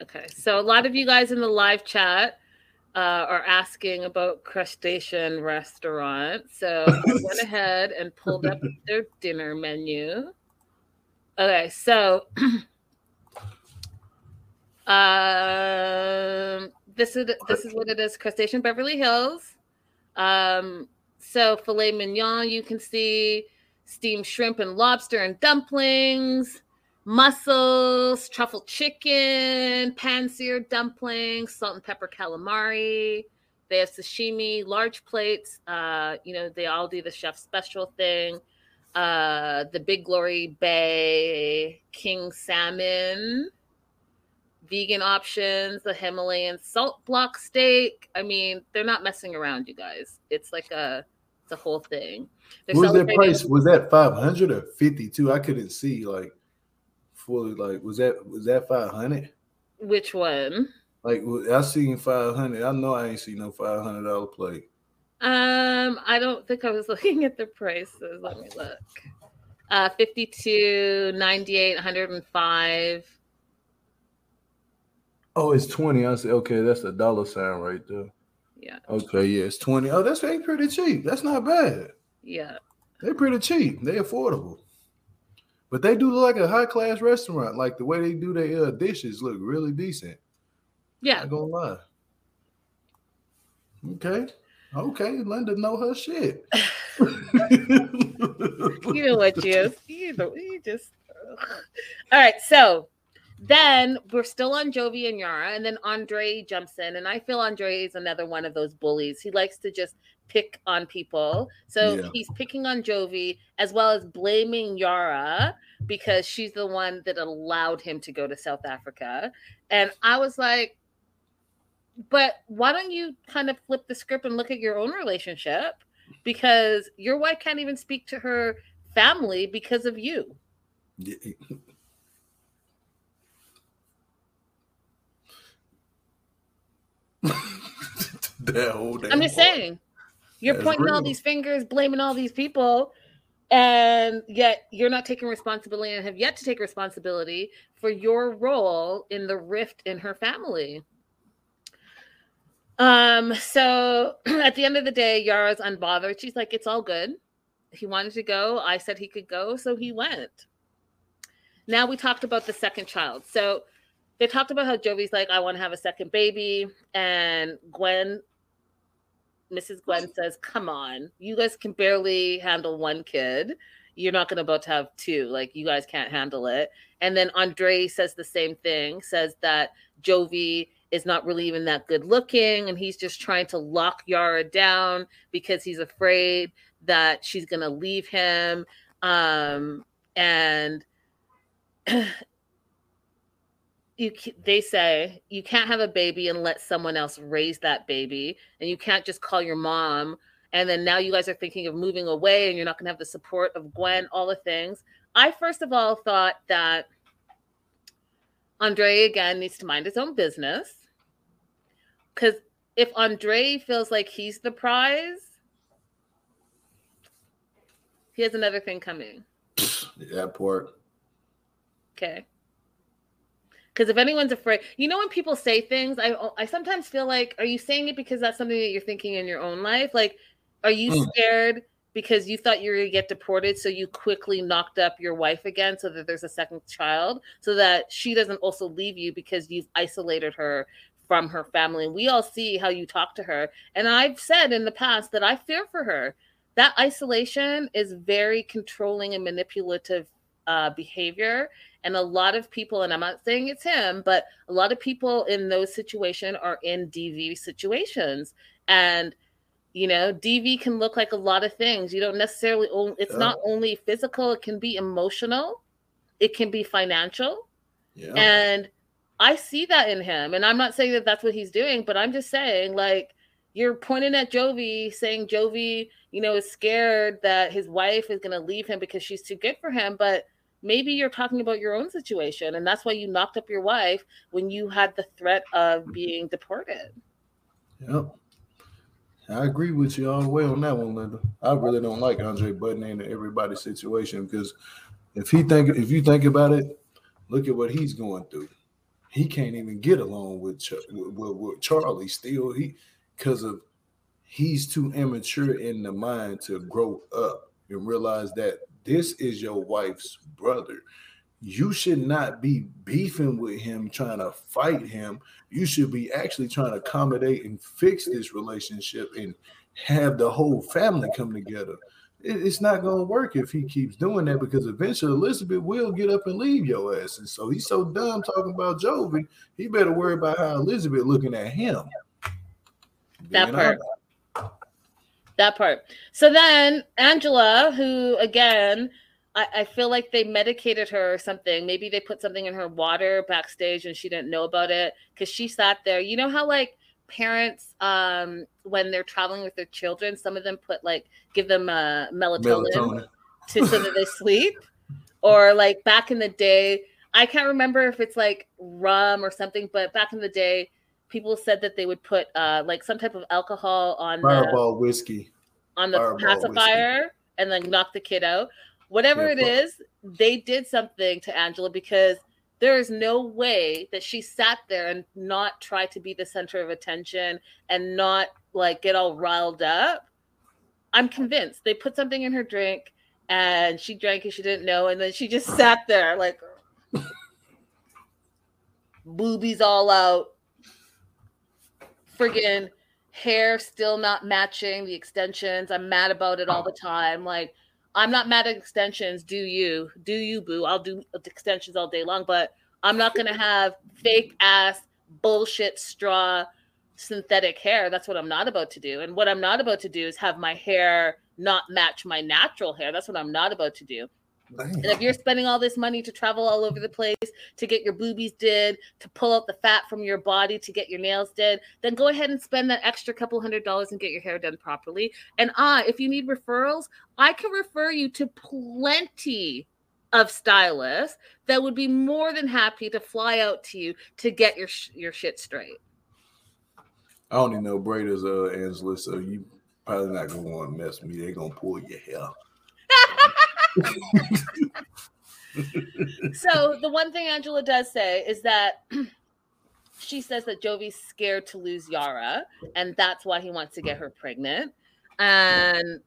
Okay, so a lot of you guys in the live chat uh, are asking about Crustacean Restaurant. So I went ahead and pulled up their dinner menu. Okay, so... Um, this is this is what it is. Crustacean Beverly Hills. Um, so filet mignon, you can see steamed shrimp and lobster and dumplings, mussels, truffle chicken, pan-seared dumplings, salt and pepper calamari. They have sashimi, large plates. Uh, you know, they all do the chef special thing. uh, the Big Glory Bay King Salmon, vegan options, the Himalayan salt block steak. I mean, they're not messing around, you guys. It's like a, it's a whole thing. They're what was their price? Was that five hundred or fifty-two? I couldn't see, like, fully, like, was that, was that five hundred? Which one? Like, I seen five hundred. I know I ain't seen no five hundred dollars plate. Um, I don't think I was looking at the prices. Let me look. Uh, fifty-two, ninety-eight, one hundred five. Oh, it's twenty. I said, okay, that's a dollar sign right there. Yeah. Okay, yeah, it's twenty. Oh, that's ain't pretty cheap. That's not bad. Yeah. They're pretty cheap. They're affordable. But they do look like a high-class restaurant. Like, the way they do their uh, dishes look really decent. Yeah. Not gonna lie. Okay. Okay, Linda know her shit. You know what, Jeff? You know, you just... All right, so... Then we're still on Jovi and Yara, and then Andre jumps in, and I feel Andre is another one of those bullies. He likes to just pick on people. So yeah. He's picking on Jovi as well as blaming Yara because she's the one that allowed him to go to South Africa. And I was like, but why don't you kind of flip the script and look at your own relationship? Because your wife can't even speak to her family because of you. Yeah. That whole damn I'm just boy. saying, you're That's pointing real. all these fingers, blaming all these people, and yet you're not taking responsibility and have yet to take responsibility for your role in the rift in her family. Um, so at the end of the day, Yara's unbothered. She's like, it's all good. He wanted to go. I said he could go, so he went. Now we talked about the second child. So they talked about how Jovi's like, I want to have a second baby. And Gwen, Missus Gwen says, come on, you guys can barely handle one kid. You're not going to about to have two. Like, you guys can't handle it. And then Andre says the same thing, says that Jovi is not really even that good looking. And he's just trying to lock Yara down because he's afraid that she's going to leave him. Um, and... You, they say you can't have a baby and let someone else raise that baby, and you can't just call your mom. And then now you guys are thinking of moving away, and you're not going to have the support of Gwen, all the things. I, first of all, thought that Andre, again, needs to mind his own business. Because if Andre feels like he's the prize, he has another thing coming. Yeah, poor. Okay. Because if anyone's afraid, you know, when people say things, I I sometimes feel like, are you saying it because that's something that you're thinking in your own life? Like, are you mm. scared because you thought you were going to get deported, so you quickly knocked up your wife again so that there's a second child, so that she doesn't also leave you because you've isolated her from her family? We all see how you talk to her. And I've said in the past that I fear for her. That isolation is very controlling and manipulative uh, behavior. And a lot of people, and I'm not saying it's him, but a lot of people in those situations are in D V situations. And, you know, D V can look like a lot of things. You don't necessarily, it's yeah. not only physical, it can be emotional. It can be financial. Yeah. And I see that in him. And I'm not saying that that's what he's doing, but I'm just saying, like, you're pointing at Jovi, saying Jovi, you know, is scared that his wife is going to leave him because she's too good for him. But maybe you're talking about your own situation, and that's why you knocked up your wife when you had the threat of being deported. Yep. I agree with you all the way on that one, Linda. I really don't like Andre butting into everybody's situation, because if he think if you think about it, look at what he's going through. He can't even get along with Ch- with, with, with Charlie still. He because of he's too immature in the mind to grow up and realize that this is your wife's brother. You should not be beefing with him, trying to fight him. You should be actually trying to accommodate and fix this relationship and have the whole family come together. It's not going to work if he keeps doing that, because eventually Elizabeth will get up and leave your ass. And so he's so dumb talking about Jovi, he better worry about how Elizabeth looking at him. That part. That part. So then Angela, who again, I, I feel like they medicated her or something. Maybe they put something in her water backstage and she didn't know about it because she sat there. You know how like parents, um, when they're traveling with their children, some of them put like, give them uh, melatonin, melatonin. To, so that they sleep? Or like back in the day, I can't remember if it's like rum or something, but back in the day, people said that they would put uh, like some type of alcohol on Fireball the whiskey on the Fireball pacifier whiskey. And then knock the kid out. Whatever yeah, it but- is, they did something to Angela because there is no way that she sat there and not try to be the center of attention and not like get all riled up. I'm convinced they put something in her drink and she drank and she didn't know. And then she just sat there like boobies all out. Friggin' hair still not matching the extensions. I'm mad about it all the time. Like, I'm not mad at extensions. Do you? Do you, boo? I'll do extensions all day long, but I'm not going to have fake ass, bullshit, straw, synthetic hair. That's what I'm not about to do. And what I'm not about to do is have my hair not match my natural hair. That's what I'm not about to do. Damn. And if you're spending all this money to travel all over the place, to get your boobies did, to pull out the fat from your body, to get your nails did, then go ahead and spend that extra couple hundred dollars and get your hair done properly. And ah, uh, if you need referrals, I can refer you to plenty of stylists that would be more than happy to fly out to you to get your sh- your shit straight. I only know braiders, uh, Angela, so you probably not going to want to mess with me. They're going to pull your hair. So the one thing Angela does say is that she says that Jovi's scared to lose Yara and that's why he wants to get her pregnant. And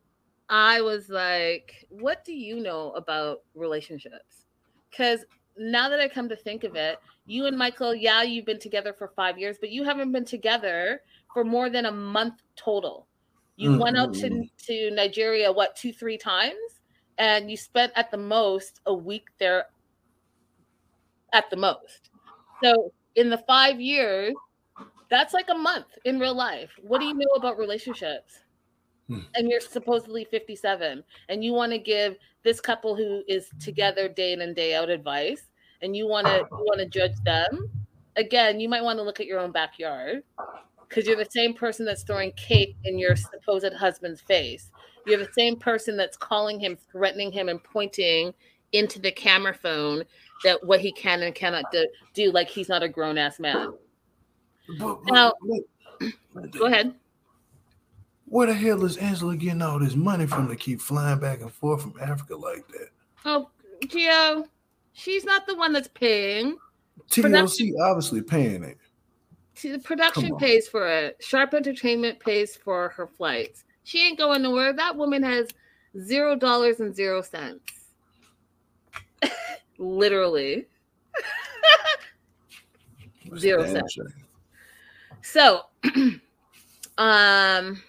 I was like, what do you know about relationships? Because now that I come to think of it, you and Michael, yeah, you've been together for five years, but you haven't been together for more than a month total. You mm-hmm. went out to, to Nigeria, what, two, three times? And you spent at the most a week there at the most. So in the five years, that's like a month in real life. What do you know about relationships? Hmm. And you're supposedly fifty-seven and you want to give this couple who is together day in and day out advice and you want to you want to judge them. Again, you might want to look at your own backyard because you're the same person that's throwing cake in your supposed husband's face. You're the same person that's calling him, threatening him, and pointing into the camera phone that what he can and cannot do, do like he's not a grown-ass man. But, but, now, but, go ahead. Where the hell is Angela getting all this money from to keep flying back and forth from Africa like that? Oh, Gio, she's not the one that's paying. T L C production, obviously paying it. The production pays for it. Sharp Entertainment pays for her flights. She ain't going nowhere. That woman has zero dollars and zero cents. Literally. Zero cents. Shit? So, um,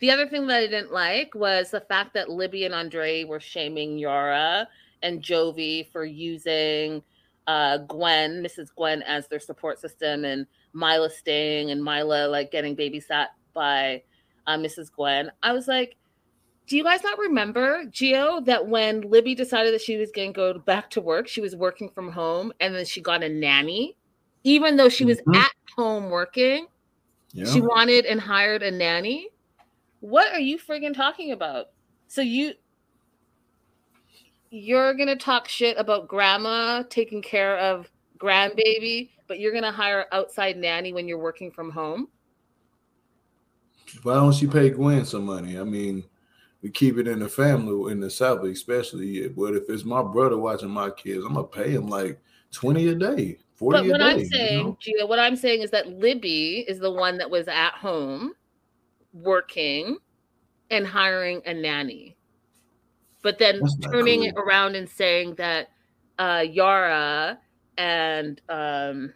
the other thing that I didn't like was the fact that Libby and Andre were shaming Yara and Jovi for using uh, Gwen, Missus Gwen, as their support system, and Mila staying and Mila like getting babysat by Uh, Missus Gwen. I was like, do you guys not remember, Gio, that when Libby decided that she was going to go back to work, she was working from home and then she got a nanny, even though she was mm-hmm. at home working. Yeah. She wanted and hired a nanny. What are you friggin' talking about? So you, you're going to talk shit about grandma taking care of grandbaby, but you're going to hire an outside nanny when you're working from home? Why don't she pay Gwen some money? I mean, we keep it in the family in the South, especially. But if it's my brother watching my kids, I'm gonna pay him like twenty a day, forty a day. But what I'm saying, you know? Gio, what I'm saying is that Libby is the one that was at home working and hiring a nanny, but then turning it around and saying that uh, Yara and um,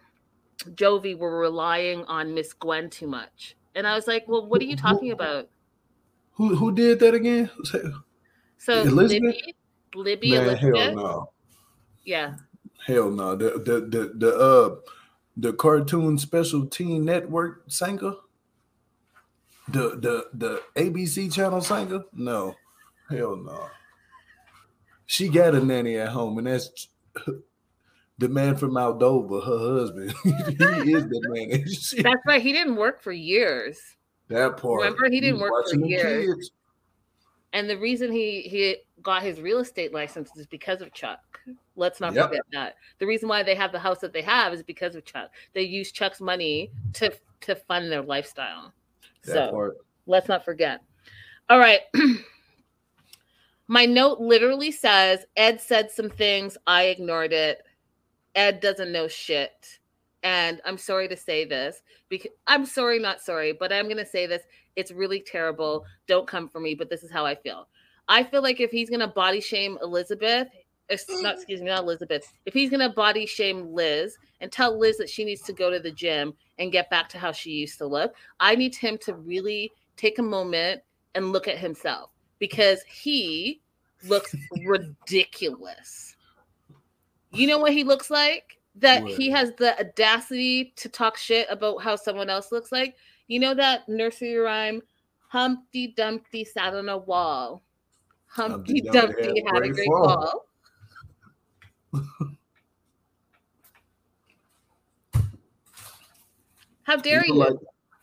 Jovi were relying on Miss Gwen too much. And I was like, well, what are you talking who, about? Who who did that again? So Elizabeth? Libby, Libby Man, Elizabeth. Hell no. Yeah. Hell no. The the the the uh the cartoon special teen network singer. The the the A B C channel singer? No, hell no. She got a nanny at home, and that's the man from Moldova, her husband. He is the nanny. That's right. He didn't work for years. That part. Remember, he didn't work for years. Kids. And the reason he he got his real estate license is because of Chuck. Let's not yep. forget that. The reason why they have the house that they have is because of Chuck. They use Chuck's money to to fund their lifestyle. That so part. Let's not forget. All right. My note literally says, Ed said some things. I ignored it. Ed doesn't know shit. And I'm sorry to say this. Because I'm sorry, not sorry, but I'm going to say this. It's really terrible. Don't come for me, but this is how I feel. I feel like if he's going to body shame Elizabeth, not, excuse me, not Elizabeth, if he's going to body shame Liz and tell Liz that she needs to go to the gym and get back to how she used to look, I need him to really take a moment and look at himself because he looks ridiculous. You know what he looks like? That what? He has the audacity to talk shit about how someone else looks like. You know that nursery rhyme, Humpty Dumpty sat on a wall. Humpty, Humpty Dumpty, Dumpty had, had a great fall. Wall. How dare you? Like,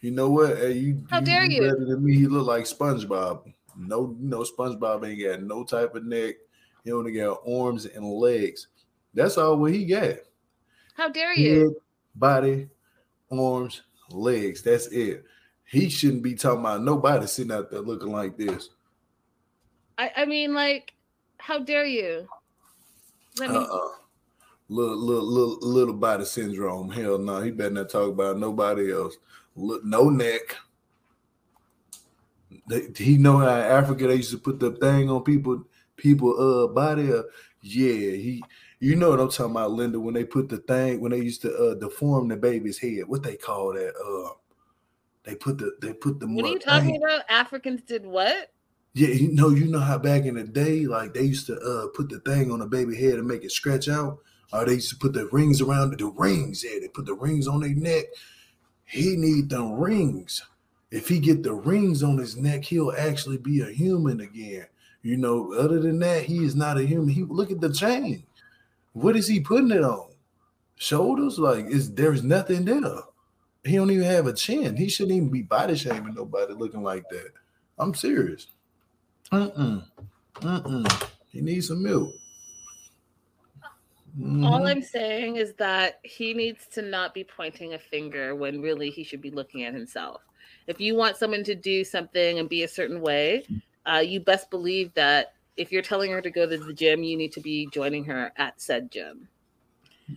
you know what? Hey, you, How you, dare you? Better than me. He look like SpongeBob. No, no, SpongeBob ain't got no type of neck. He only got arms and legs. That's all what he got. How dare you? Head, body, arms, legs. That's it. He shouldn't be talking about nobody sitting out there looking like this. I, I mean, like, how dare you? Let me. Uh-uh. Little, little, little, little body syndrome. Hell no. He better not talk about nobody else. No neck. They, he know how in Africa they used to put the thing on people, people, uh, body. Uh, yeah, he. You know what I'm talking about, Linda, when they put the thing, when they used to uh, deform the baby's head. What they call that? Uh, they put the, they put the. What are you talking thing. about? Africans did what? Yeah, you know, you know how back in the day, like they used to uh, put the thing on the baby head and make it stretch out. Or they used to put the rings around the rings. Yeah, they put the rings on their neck. He need the rings. If he get the rings on his neck, he'll actually be a human again. You know, other than that, he is not a human. He look at the chain. What is he putting it on? Shoulders? Like, is there's nothing there. He don't even have a chin. He shouldn't even be body shaming nobody looking like that. I'm serious. Mm-mm. Mm-mm. He needs some milk. Mm-hmm. All I'm saying is that he needs to not be pointing a finger when really he should be looking at himself. If you want someone to do something and be a certain way, uh, you best believe that if you're telling her to go to the gym, you need to be joining her at said gym.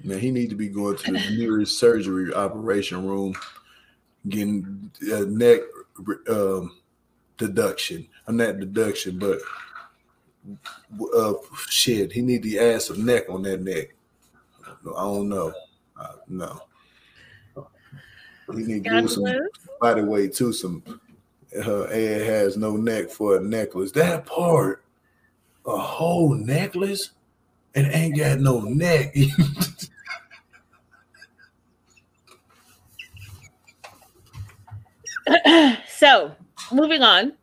Now he needs to be going to the nearest surgery operation room, getting a neck um, deduction. I'm not deduction, but... Uh, shit, he need to add some neck on that neck. I don't know. Uh, no, he need to do some body weight too. Some her head has no neck for a necklace. That part, a whole necklace, and ain't got no neck. So, moving on.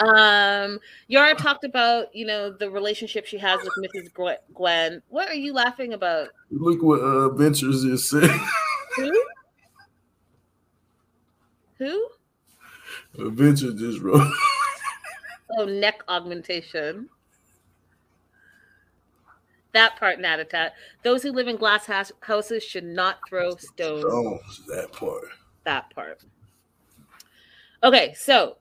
Um, Yara talked about, you know, the relationship she has with Missus Gwen. What are you laughing about? Look what uh, Ventures just said. Who? Who? Ventures just wrote. Oh, neck augmentation. That part, Natatat. Those who live in glass house- houses should not throw stones. Stones, that part. That part. Okay, so.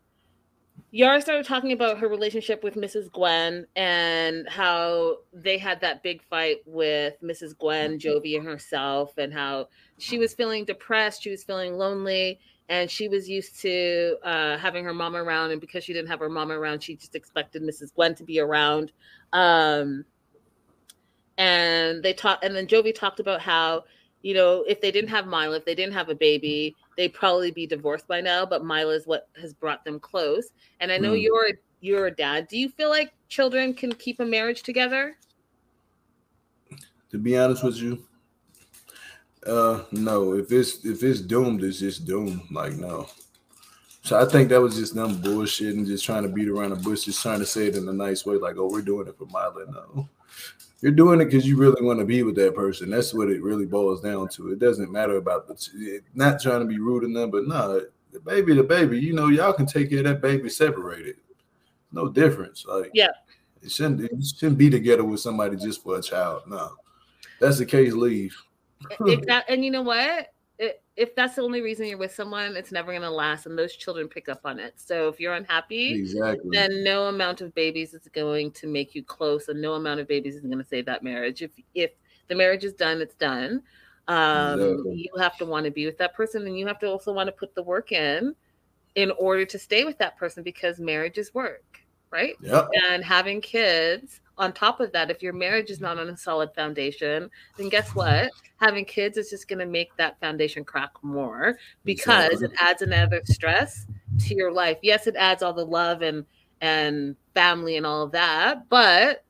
Yara started talking about her relationship with Missus Gwen and how they had that big fight with Missus Gwen, Jovi, and herself, and how she was feeling depressed, she was feeling lonely, and she was used to uh, having her mom around, and because she didn't have her mom around, she just expected Missus Gwen to be around. Um, and they talked, and then Jovi talked about how, you know, if they didn't have Mila, if they didn't have a baby, they'd probably be divorced by now, but Mila is what has brought them close. And I know mm. you're, you're a dad. Do you feel like children can keep a marriage together? To be honest with you, uh, no. If it's if it's doomed, it's just doomed. Like, no. So I think that was just them bullshitting, just trying to beat around the bush, just trying to say it in a nice way, like, oh, we're doing it for modeling. No. You're doing it because you really want to be with that person. That's what it really boils down to. It doesn't matter about the – not trying to be rude in them, but no, nah, the baby, the baby, you know, y'all can take care of that baby separated. No difference. Like, yeah. It shouldn't, it shouldn't be together with somebody just for a child. No. That's the case, leave. that, and you know what? If that's the only reason you're with someone, it's never going to last. And those children pick up on it. So if you're unhappy, exactly. then no amount of babies is going to make you close. And no amount of babies is going to save that marriage. If if the marriage is done, it's done. Um, exactly. You have to want to be with that person. And you have to also want to put the work in in order to stay with that person, because marriage is work, right? Yep. And having kids on top of that, if your marriage is not on a solid foundation, then guess what? Having kids is just going to make that foundation crack more, because it adds another stress to your life. Yes, it adds all the love and, and family and all of that, but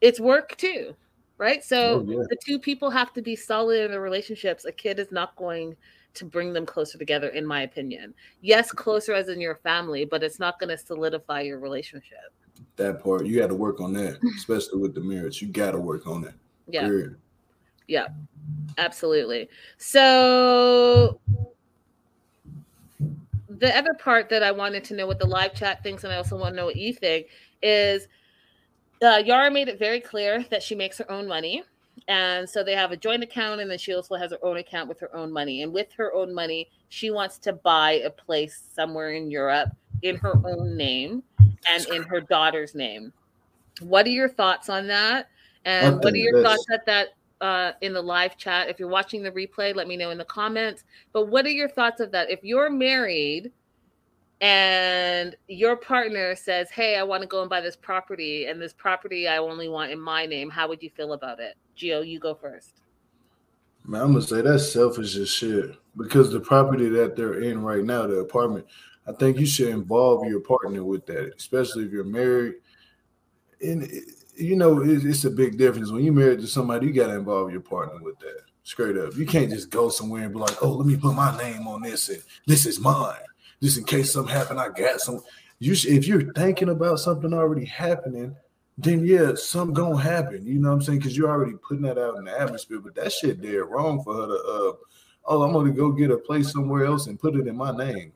it's work too, right? So oh, yeah. the two people have to be solid in their relationships. A kid is not going to bring them closer together, in my opinion. Yes, closer as in your family, but it's not going to solidify your relationship. That part, you got to work on that, especially with the marriage. You got to work on that. Yeah. Period. Yeah, absolutely. So the other part that I wanted to know what the live chat thinks, and I also want to know what you think, is uh, Yara made it very clear that she makes her own money. And so they have a joint account, and then she also has her own account with her own money. And with her own money, she wants to buy a place somewhere in Europe in her own name and in her daughter's name. What are your thoughts on that? And what are your thoughts at that uh, in the live chat? If you're watching the replay, let me know in the comments. But what are your thoughts of that? If you're married and your partner says, hey, I want to go and buy this property, and this property I only want in my name, how would you feel about it? Gio, you go first. Man, I'm going to say that's selfish as shit, because the property that they're in right now, the apartment, I think you should involve your partner with that, especially if you're married. And, you know, it's a big difference. When you're married to somebody, you got to involve your partner with that, straight up. You can't just go somewhere and be like, oh, let me put my name on this, and this is mine. Just in case something happened, I got some. You should, if you're thinking about something already happening, then yeah, something gonna happen. You know what I'm saying? Because you're already putting that out in the atmosphere. But that shit did wrong for her to, uh, oh, I'm gonna go get a place somewhere else and put it in my name.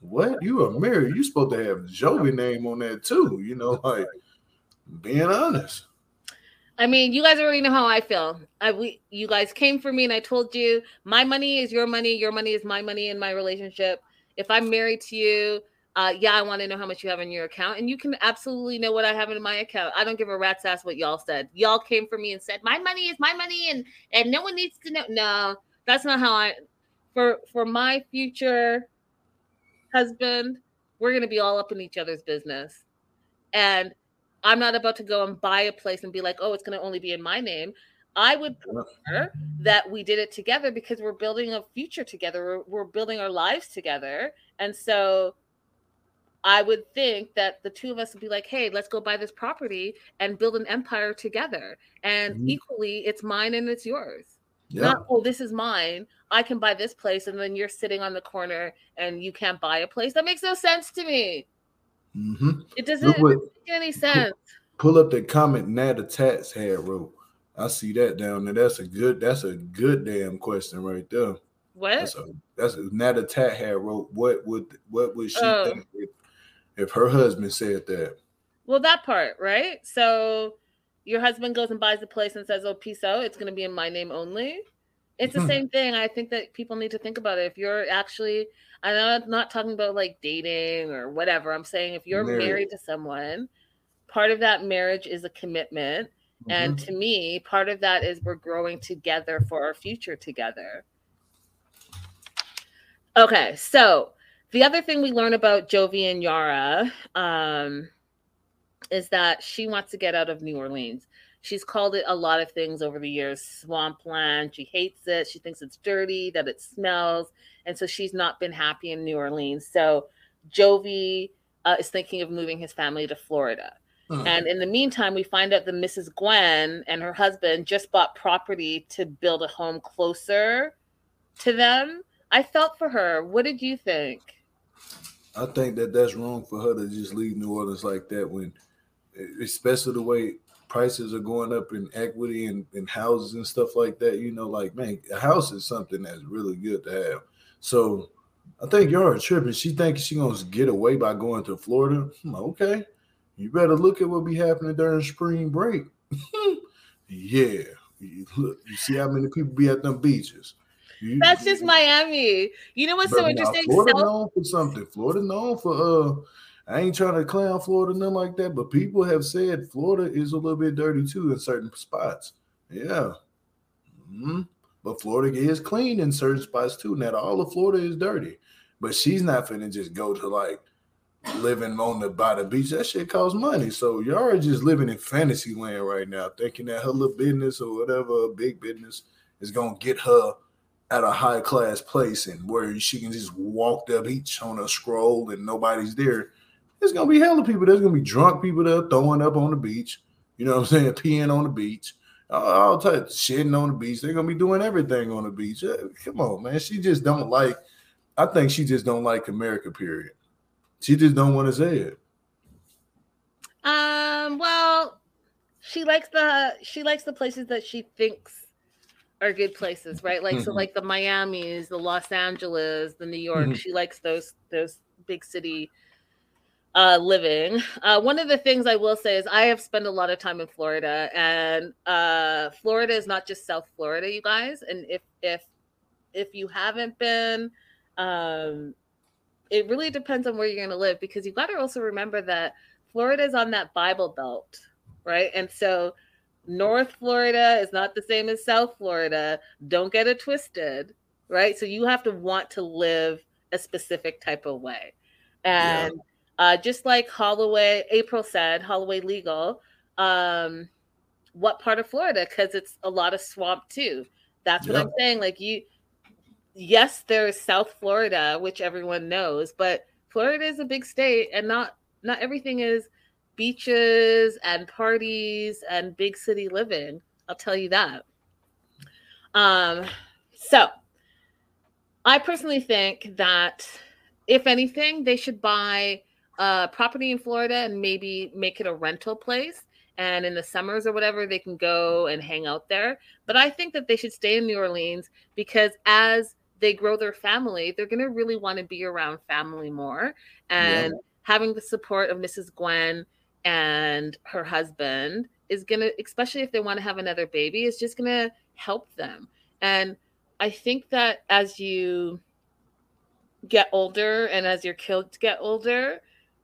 What? You are married. You supposed to have Joey name on that too. You know, like, being honest. I mean, you guys already know how I feel. I we you guys came for me, and I told you my money is your money, your money is my money in my relationship. If I'm married to you, uh, yeah, I want to know how much you have in your account. And you can absolutely know what I have in my account. I don't give a rat's ass what y'all said. Y'all came for me and said, my money is my money, and, and no one needs to know. No, that's not how I – for for my future husband, we're going to be all up in each other's business. And I'm not about to go and buy a place and be like, oh, it's going to only be in my name. I would prefer that we did it together, because we're building a future together. We're, we're building our lives together. And so I would think that the two of us would be like, hey, let's go buy this property and build an empire together. And mm-hmm. equally, it's mine and it's yours. Yeah. Not, oh, this is mine. I can buy this place, and then you're sitting on the corner and you can't buy a place. That makes no sense to me. Mm-hmm. It doesn't what, make any sense. Pull up the comment Nada Tats had wrote. I see that down there. That's a good. That's a good damn question right there. What? That's a, that's a, Nada Tat had wrote. What would what would she oh. think if, if her husband said that? Well, that part, right? So your husband goes and buys the place and says, "Oh, peace out. It's going to be in my name only." It's the same thing. I think that people need to think about it. If you're actually, I'm not talking about like dating or whatever. I'm saying if you're married, married to someone, part of that marriage is a commitment. And mm-hmm. to me, part of that is we're growing together for our future together. Okay, so the other thing we learn about Jovi and Yara um, is that she wants to get out of New Orleans. She's called it a lot of things over the years, swampland. She hates it. She thinks it's dirty, that it smells. And so she's not been happy in New Orleans. So Jovi uh, is thinking of moving his family to Florida. And in the meantime, we find out that Missus Gwen and her husband just bought property to build a home closer to them. I felt for her. What did you think? I think that that's wrong for her to just leave New Orleans like that, when, especially the way prices are going up in equity and, and houses and stuff like that. You know, like, man, a house is something that's really good to have. So I think y'all are tripping. She thinks she's going to get away by going to Florida. Hmm, okay. You better look at what be happening during spring break. Yeah. You look, you see how many people be at them beaches. You, That's just Miami. You know what's so interesting? Florida South- known for something. Florida known for, uh, I ain't trying to clown Florida, nothing like that, but people have said Florida is a little bit dirty too in certain spots. Yeah. Mm-hmm. But Florida is clean in certain spots too. Not all of Florida is dirty. But she's not finna just go to like living on the by the beach. That shit costs money. So y'all are just living in fantasy land right now, thinking that her little business or whatever, a big business, is gonna get her at a high class place and where she can just walk the beach on a stroll and nobody's there. There's gonna be hella people. There's gonna be drunk people that are throwing up on the beach. You know what I'm saying? Peeing on the beach. All types of shitting on the beach. They're gonna be doing everything on the beach. Come on, man. She just don't like. I think she just don't like America. Period. She just don't want to say it. Um. Well, she likes the she likes the places that she thinks are good places, right? Like mm-hmm. so, like the Miamis, the Los Angeles, the New York. Mm-hmm. She likes those those big city. Uh, living. Uh, one of the things I will say is I have spent a lot of time in Florida, and uh, Florida is not just South Florida, you guys. And if if if you haven't been, um, it really depends on where you're going to live, because you got to also remember that Florida is on that Bible Belt, right? And so North Florida is not the same as South Florida. Don't get it twisted, right? So you have to want to live a specific type of way, and. Yeah. Uh, just like Holloway, April said, Holloway Legal, um, what part of Florida? Because it's a lot of swamp too. That's what yep. I'm saying. Like you, yes, there's South Florida, which everyone knows, but Florida is a big state, and not not everything is beaches and parties and big city living. I'll tell you that. Um, so I personally think that if anything, they should buy Uh, property in Florida and maybe make it a rental place. And in the summers or whatever, they can go and hang out there. But I think that they should stay in New Orleans, because as they grow their family, they're going to really want to be around family more. And yeah. having the support of Missus Gwen and her husband is going to, especially if they want to have another baby, is just going to help them. And I think that as you get older and as your kids get older,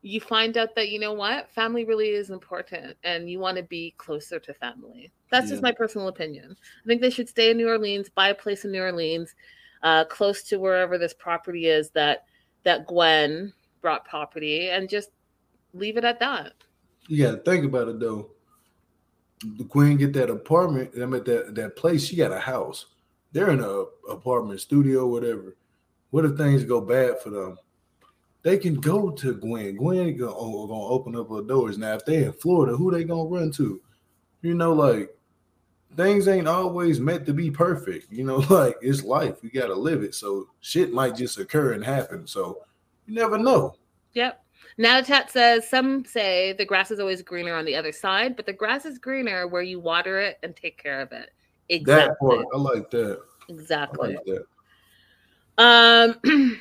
you find out that, you know what, family really is important, and you want to be closer to family. That's yeah. just my personal opinion. I think they should stay in New Orleans, buy a place in New Orleans, uh, close to wherever this property is that that Gwen brought property, and just leave it at that. You got to think about it, though. The Gwen get that apartment, I mean, that, that place, she got a house. They're in an apartment, studio, whatever. What if things go bad for them? They can go to Gwen. Gwen gonna open up her doors. Now, if they're in Florida, who they gonna run to? You know, like, things ain't always meant to be perfect. You know, like, it's life. You gotta live it. So shit might just occur and happen. So you never know. Yep. Now the chat says, some say the grass is always greener on the other side, but the grass is greener where you water it and take care of it. Exactly. That part, I like that. Exactly. I like that. Um.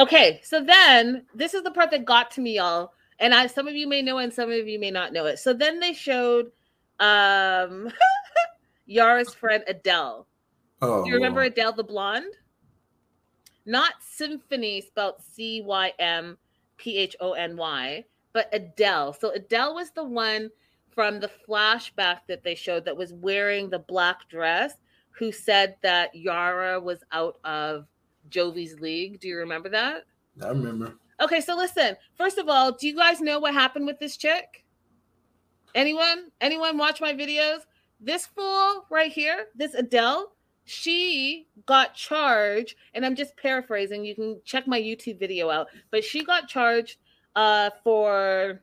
Okay, so then this is the part that got to me, y'all. And I, some of you may know, and some of you may not know it. So then they showed um, Yara's friend Adele. Oh, do you remember Adele the blonde? Not Symphony, spelled C Y M P H O N Y, but Adele. So Adele was the one from the flashback that they showed that was wearing the black dress, who said that Yara was out of Jovi's league. Do you remember that? I remember. Okay, so listen. First of all, do you guys know what happened with this chick? Anyone? Anyone watch my videos? This fool right here, this Adele, she got charged, and I'm just paraphrasing. You can check my YouTube video out. But she got charged uh, for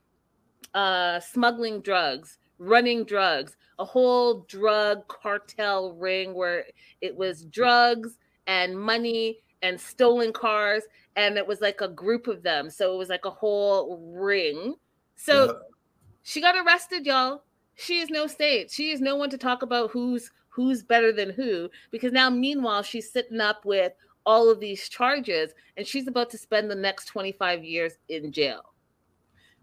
uh, smuggling drugs, running drugs, a whole drug cartel ring where it was drugs and money and stolen cars, and it was like a group of them. So it was like a whole ring. So uh-huh. she got arrested, y'all. She is no state. She is no one to talk about who's who's better than who, because now, meanwhile, she's sitting up with all of these charges, and she's about to spend the next twenty-five years in jail.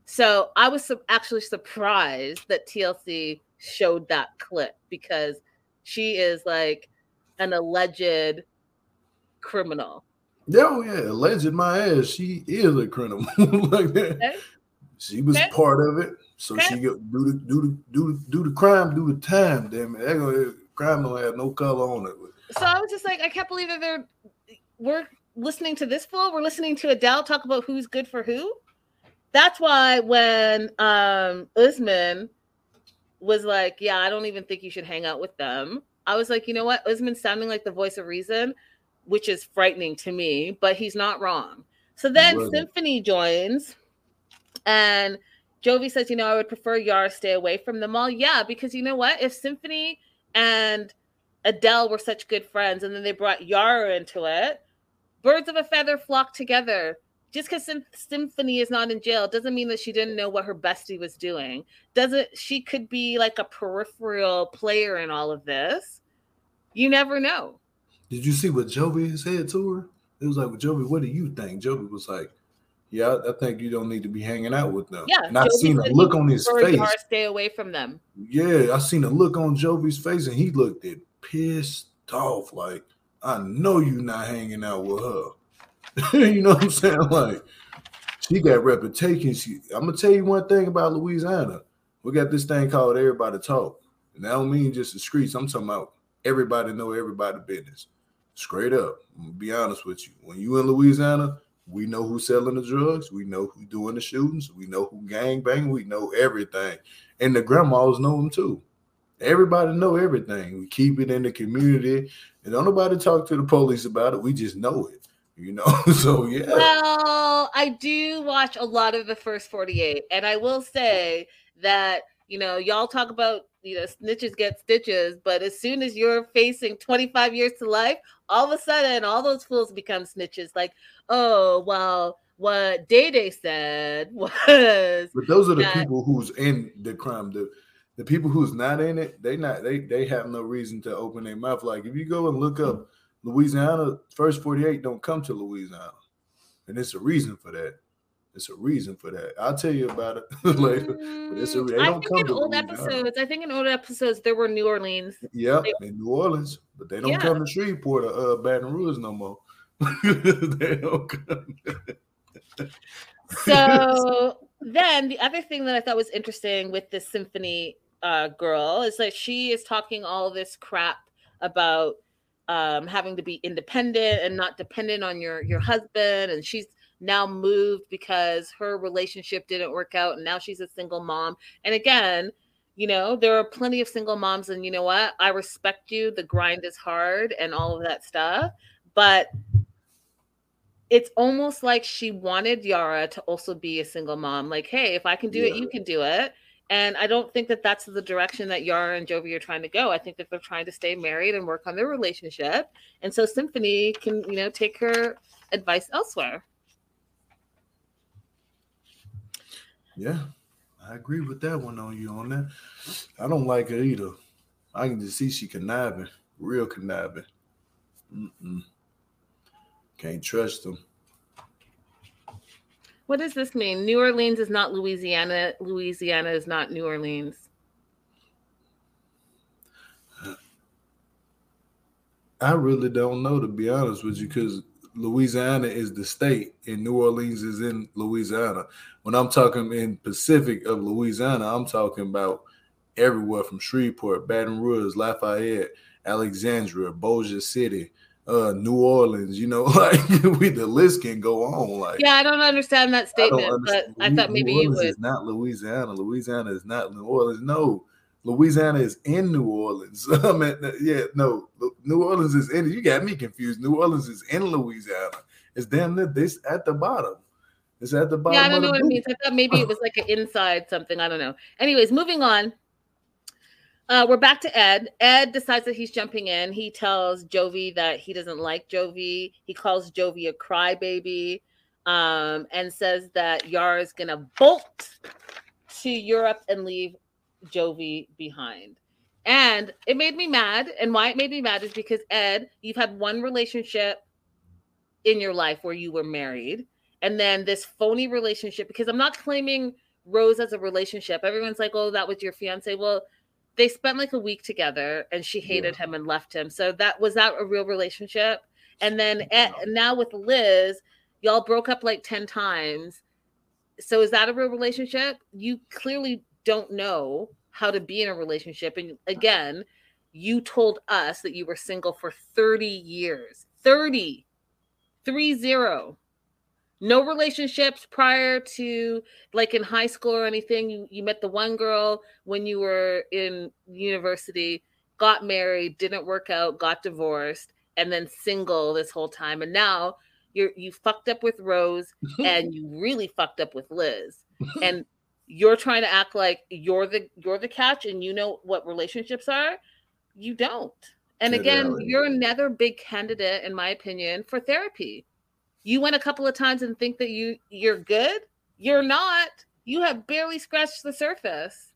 So I was su- actually surprised that T L C showed that clip, because she is like an alleged criminal. Oh yeah, alleged my ass. She is a criminal. Like that. Okay. She was okay. part of it, so okay. she got do the do the do the, do the crime, do the time. Damn it, that gonna, crime don't have no color on it. So I was just like, I can't believe that they're we're listening to this fool. We're listening to Adele talk about who's good for who. That's why when um, Usman was like, yeah, I don't even think you should hang out with them, I was like, you know what? Usman's sounding like the voice of reason, which is frightening to me, but he's not wrong. So then right. Symphony joins, and Jovi says, you know, I would prefer Yara stay away from them all. Yeah, because you know what? If Symphony and Adele were such good friends, and then they brought Yara into it, birds of a feather flock together. Just because Sim- Symphony is not in jail doesn't mean that she didn't know what her bestie was doing. Doesn't she could be like a peripheral player in all of this? You never know. Did you see what Jovi said to her? It was like, well, Jovi, what do you think? Jovi was like, yeah, I think you don't need to be hanging out with them. Yeah, and I Jovi seen a look on his face. Stay away from them. Yeah, I seen a look on Jovi's face, and he looked at pissed off. Like, I know you're not hanging out with her. You know what I'm saying? Like, she got reputation. She, I'm gonna tell you one thing about Louisiana. We got this thing called everybody talk, and I don't mean just the streets. I'm talking about everybody know everybody business. Straight up, I'm gonna be honest with you. When you in Louisiana, we know who's selling the drugs. We know who's doing the shootings. We know who gang bang. We know everything, and the grandmas know them too. Everybody know everything. We keep it in the community, and don't nobody talk to the police about it. We just know it. You know, so yeah. Well, I do watch a lot of the First forty-eight, and I will say that, you know, y'all talk about, you know, snitches get stitches, but as soon as you're facing twenty-five years to life, all of a sudden, all those fools become snitches. Like, oh, well, what Day Day said was. But those are the that- people who's in the crime. The the people who's not in it, they not they they have no reason to open their mouth. Like, if you go and look up Louisiana, First forty-eight don't come to Louisiana. And it's a reason for that. It's a reason for that. I'll tell you about it later. But it's a, they I don't think come in to old Louisiana. episodes, I think in old episodes, there were New Orleans. Yeah, they, in New Orleans. But they don't yeah. come to Shreveport or uh, Baton Rouge no more. They don't come. So then the other thing that I thought was interesting with this Symphony uh, girl is that she is talking all this crap about Um, having to be independent and not dependent on your, your husband. And she's now moved because her relationship didn't work out. And now she's a single mom. And again, you know, there are plenty of single moms. And you know what? I respect you. The grind is hard and all of that stuff. But it's almost like she wanted Yara to also be a single mom. Like, hey, if I can do yeah. it, you can do it. And I don't think that that's the direction that Yara and Jovi are trying to go. I think that they're trying to stay married and work on their relationship. And so Symphony can, you know, take her advice elsewhere. Yeah, I agree with that one on you on that. I don't like her either. I can just see she conniving, real conniving. Mm-mm. Can't trust them. What does this mean? New Orleans is not Louisiana. Louisiana is not New Orleans. I really don't know, to be honest with you, because Louisiana is the state and New Orleans is in Louisiana. When I'm talking in Pacific of Louisiana, I'm talking about everywhere from Shreveport, Baton Rouge, Lafayette, Alexandria, Bossier City, Uh, New Orleans, you know, like we the list can go on. Like, yeah, I don't understand that statement, I understand. but I thought maybe you would. It's not Louisiana. Louisiana is not New Orleans. No, Louisiana is in New Orleans. I mean, yeah, no, New Orleans is in. You got me confused. New Orleans is in Louisiana. It's damn near this at the bottom. It's at the bottom. Yeah, I don't know what it means. I thought maybe it was like an inside something. I don't know. Anyways, moving on. Uh, we're back to Ed. Ed decides that he's jumping in. He tells Jovi that he doesn't like Jovi. He calls Jovi a crybaby, um, and says that Yara is going to bolt to Europe and leave Jovi behind. And it made me mad. And why it made me mad is because, Ed, you've had one relationship in your life where you were married. And then this phony relationship, because I'm not claiming Rose as a relationship. Everyone's like, oh, that was your fiance. Well, they spent like a week together and she hated yeah. him and left him. So that was that a real relationship? And then Ed, and now with Liz, y'all broke up like ten times. So is that a real relationship? You clearly don't know how to be in a relationship. And again, you told us that you were single for thirty years. thirty. Three zero. No relationships prior to, like, in high school or anything. You, you met the one girl when you were in university, got married, didn't work out, got divorced, and then single this whole time. And now you're you fucked up with Rose and you really fucked up with Liz. And you're trying to act like you're the you're the catch and you know what relationships are. You don't. And again, you're another big candidate, in my opinion, for therapy. You went a couple of times and think that you, you're good. You're not. You have barely scratched the surface.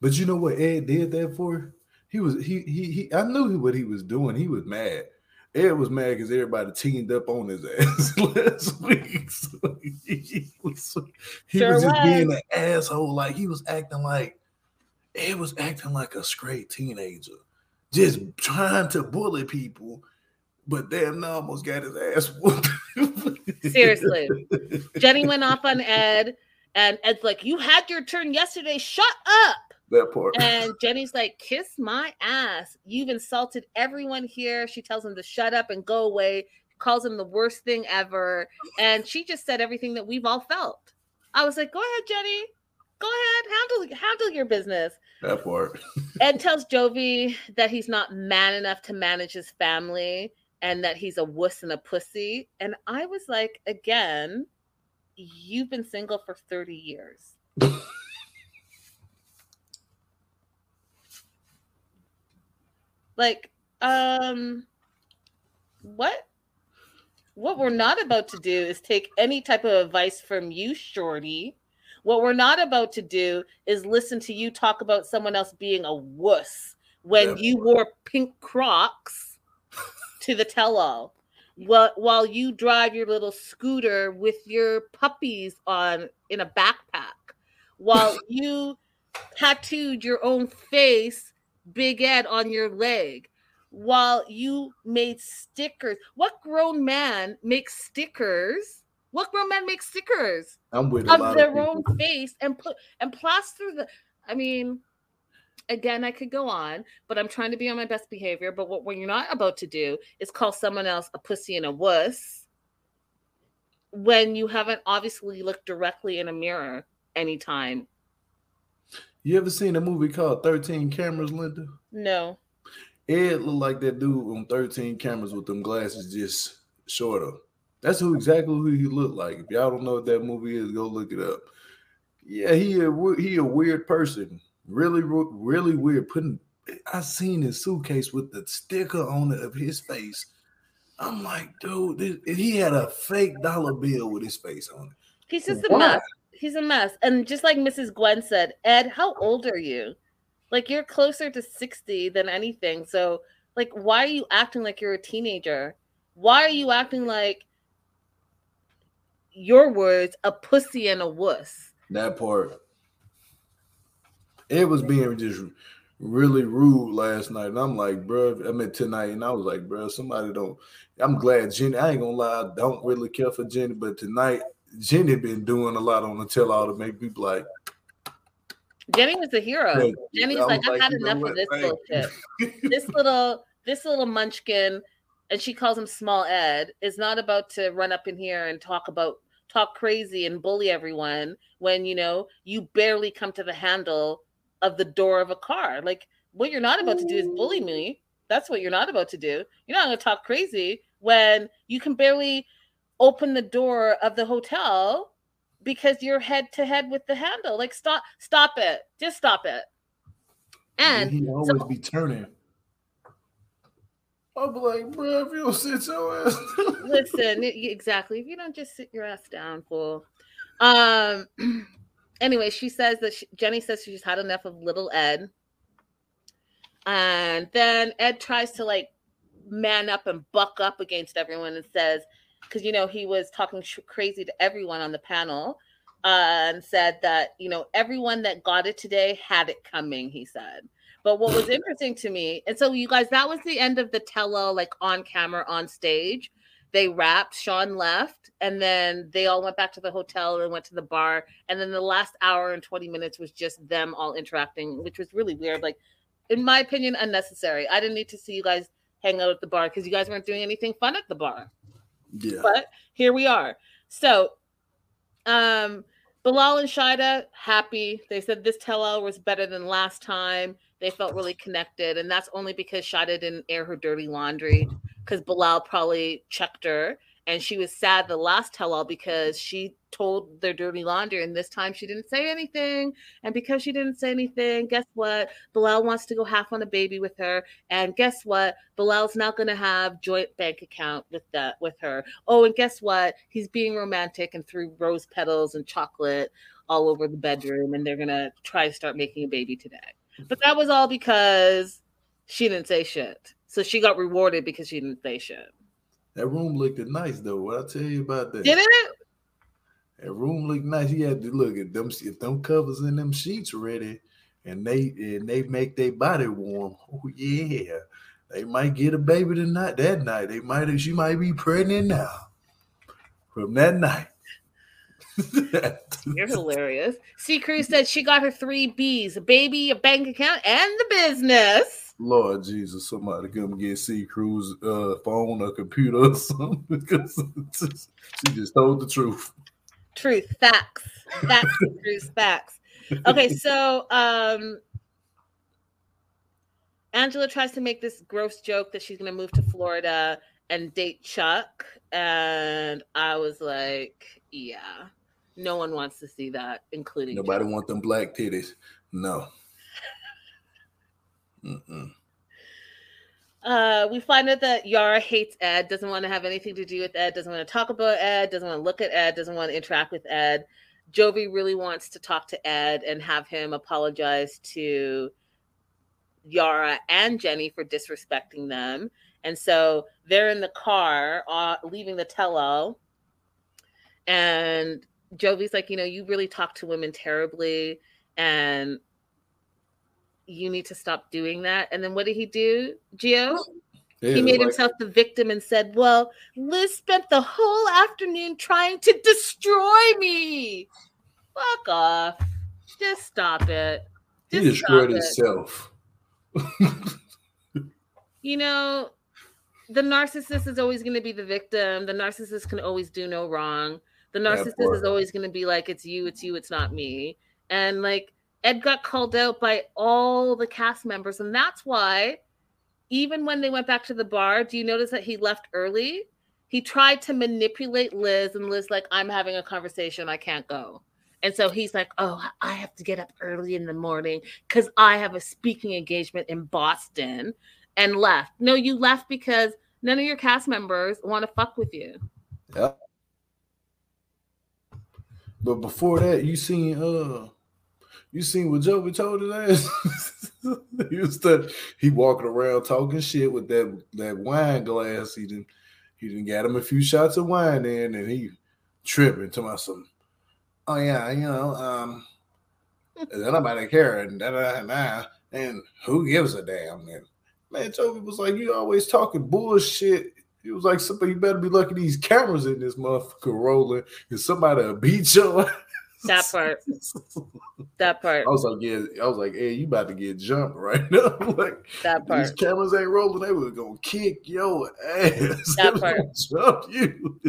But you know what Ed did that for? He was he he he I knew what he was doing. He was mad. Ed was mad because everybody teamed up on his ass last week. So he was, he sure was just was. being an asshole. Like he was acting like Ed was acting like a straight teenager, just trying to bully people. But damn, I almost got his ass whooped. Seriously. Jenny went off on Ed, and Ed's like, you had your turn yesterday. Shut up. That part. And Jenny's like, kiss my ass. You've insulted everyone here. She tells him to shut up and go away. Calls him the worst thing ever. And she just said everything that we've all felt. I was like, go ahead, Jenny. Go ahead. Handle, handle your business. That part. Ed tells Jovi that he's not man enough to manage his family, and that he's a wuss and a pussy. And I was like, again, you've been single for thirty years. Like, um, what? What we're not about to do is take any type of advice from you, shorty. What we're not about to do is listen to you talk about someone else being a wuss when yeah. you wore pink Crocs to the tell-all, while, while you drive your little scooter with your puppies on in a backpack, while you tattooed your own face, Big Ed, on your leg, while you made stickers. What grown man makes stickers? What grown man makes stickers I'm with of their of own face and put and plaster the? I mean. Again, I could go on, but I'm trying to be on my best behavior. But what, what you're not about to do is call someone else a pussy and a wuss when you haven't obviously looked directly in a mirror anytime. You ever seen a movie called thirteen cameras, Linda? No. Ed looked like that dude on thirteen cameras with them glasses just shorter. That's who exactly who he looked like. If y'all don't know what that movie is, go look it up. Yeah, he a, he a weird person. Really, really weird. Putting, I seen his suitcase with the sticker on it of his face. I'm like, dude, this, he had a fake dollar bill with his face on it. He's just Why? a mess. He's a mess. And just like Missus Gwen said, Ed, how old are you? Like, you're closer to sixty than anything. So, like, why are you acting like you're a teenager? Why are you acting like, your words, a pussy and a wuss? That part. It was being just really rude last night. And I'm like, bro, I mean, tonight. And I was like, bro, somebody don't. I'm glad Jenny, I ain't going to lie. I don't really care for Jenny. But tonight, Jenny been doing a lot on the tell-all to make people like. Jenny was a hero. Yeah. Jenny's like, I've like, had enough of this bullshit. This little, this little munchkin, and she calls him Small Ed, is not about to run up in here and talk about, talk crazy and bully everyone when, you know, you barely come to the handle of the door of a car. Like, what you're not about to do is bully me. That's what you're not about to do. You're not going to talk crazy when you can barely open the door of the hotel because you're head to head with the handle. Like, stop, stop it. Just stop it. And he always so, be turning. I'll be like, bro, if you don't sit your ass down. Listen, exactly. If you don't just sit your ass down, fool. Um. Anyway, she says that she, Jenny says she's had enough of little Ed. And then Ed tries to like man up and buck up against everyone and says, because, you know, he was talking sh- crazy to everyone on the panel uh, and said that, you know, everyone that got it today had it coming, he said. But what was interesting to me, and so you guys, that was the end of the tell-all, like on camera, on stage. They wrapped, Sean left, and then they all went back to the hotel and went to the bar. And then the last hour and twenty minutes was just them all interacting, which was really weird. Like, in my opinion, unnecessary. I didn't need to see you guys hang out at the bar because you guys weren't doing anything fun at the bar. Yeah. But here we are. So, um, Bilal and Shida, happy. They said this tell-all was better than last time. They felt really connected. And that's only because Shida didn't air her dirty laundry, because Bilal probably checked her. And she was sad the last tell-all because she told their dirty laundry, and this time she didn't say anything. And because she didn't say anything, guess what? Bilal wants to go half on a baby with her. And guess what? Bilal's not going to have joint bank account with that with her. Oh, and guess what? He's being romantic and threw rose petals and chocolate all over the bedroom, and they're going to try to start making a baby today. But that was all because she didn't say shit. So she got rewarded because she didn't say shit. That room looked nice, though. What I tell you about that? Did it? That room looked nice. You had to look at them. If them covers and them sheets ready, and they and they make their body warm. Oh yeah, they might get a baby tonight. That night, they might. She might be pregnant now. From that night. You're hilarious. C. Cruz said she got her three B's, a baby, a bank account, and the business. Lord Jesus, somebody come get C. Cruz uh, phone or computer or something, because she just told the truth. Truth, facts. Facts, C. Cruz, facts. Okay, so um, Angela tries to make this gross joke that she's going to move to Florida and date Chuck. And I was like, yeah. No one wants to see that, including nobody Chuck. Want them black titties. No. Mm-mm. Uh, we find out that Yara hates Ed, doesn't want to have anything to do with Ed, doesn't want to talk about Ed, doesn't want to look at Ed, doesn't want to interact with Ed. Jovi really wants to talk to Ed and have him apologize to Yara and Jenny for disrespecting them. And so they're in the car, uh, leaving the tell-all, and Jovi's like, you know, you really talk to women terribly and you need to stop doing that. And then what did he do, Gio? Yeah, he made like, himself the victim and said, well, Liz spent the whole afternoon trying to destroy me. Fuck off. Just stop it. Just he destroyed himself. You know, the narcissist is always going to be the victim. The narcissist can always do no wrong. The narcissist is always going to be like, it's you, it's you, it's not me. And like Ed got called out by all the cast members. And that's why even when they went back to the bar, do you notice that he left early? He tried to manipulate Liz, and Liz like, I'm having a conversation. I can't go. And so he's like, oh, I have to get up early in the morning because I have a speaking engagement in Boston, and left. No, you left because none of your cast members want to fuck with you. Yeah. But before that, you seen uh, you seen what Jovi told his ass. he was that, he walking around talking shit with that, that wine glass. He didn't he didn't got him a few shots of wine in, and he tripping to my son. Oh yeah, you know, um, nobody care and da da da, and who gives a damn? Man, man Jovi was like, you always talking bullshit. It was like, somebody, you better be lucky these cameras in this motherfucker rolling, and somebody will beat you. That part. That part. I was like, yeah, I was like, hey, you about to get jumped right now. Like, that part. These cameras ain't rolling. They were gonna kick your ass. That part. Jump you.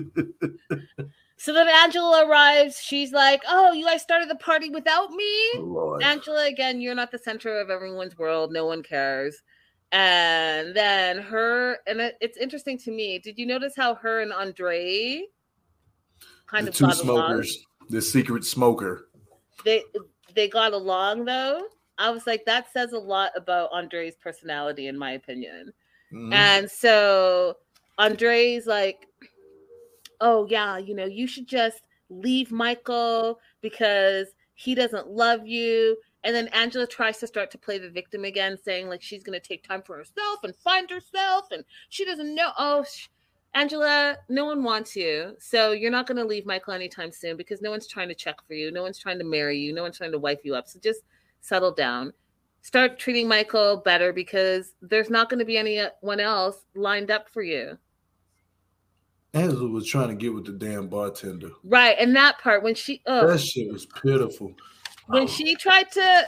So then Angela arrives. She's like, oh, you guys started the party without me. Lord. Angela, again, you're not the center of everyone's world. No one cares. And then her, and it, it's interesting to me. Did you notice how her and Andre kind the of two got smokers, along? The secret smoker? They they got along though. I was like, that says a lot about Andre's personality, in my opinion. Mm. And so Andre's like, oh, yeah, you know, you should just leave Michael because he doesn't love you. And then Angela tries to start to play the victim again, saying, like, she's going to take time for herself and find herself. And she doesn't know. Oh, sh- Angela, no one wants you. So you're not going to leave Michael anytime soon because no one's trying to check for you. No one's trying to marry you. No one's trying to wife you up. So just settle down. Start treating Michael better because there's not going to be anyone else lined up for you. Angela was trying to get with the damn bartender. Right. And that part, when she... Oh, that shit was pitiful. When she tried to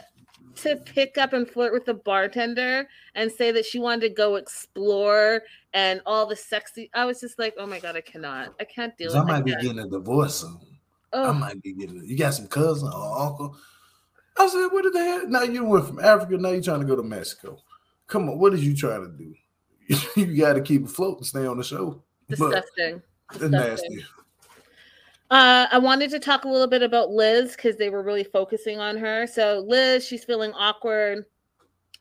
to pick up and flirt with the bartender and say that she wanted to go explore and all the sexy... I was just like, oh my God, I cannot. I can't deal with that. I might be getting a divorce soon. Oh. I might be getting... A, you got some cousin or uncle? I said, what the hell? Now you went from Africa, now you're trying to go to Mexico. Come on, what are you trying to do? You got to keep afloat and stay on the show. Disgusting. Disgusting. Nasty. Uh, I wanted to talk a little bit about Liz because they were really focusing on her. So Liz, she's feeling awkward.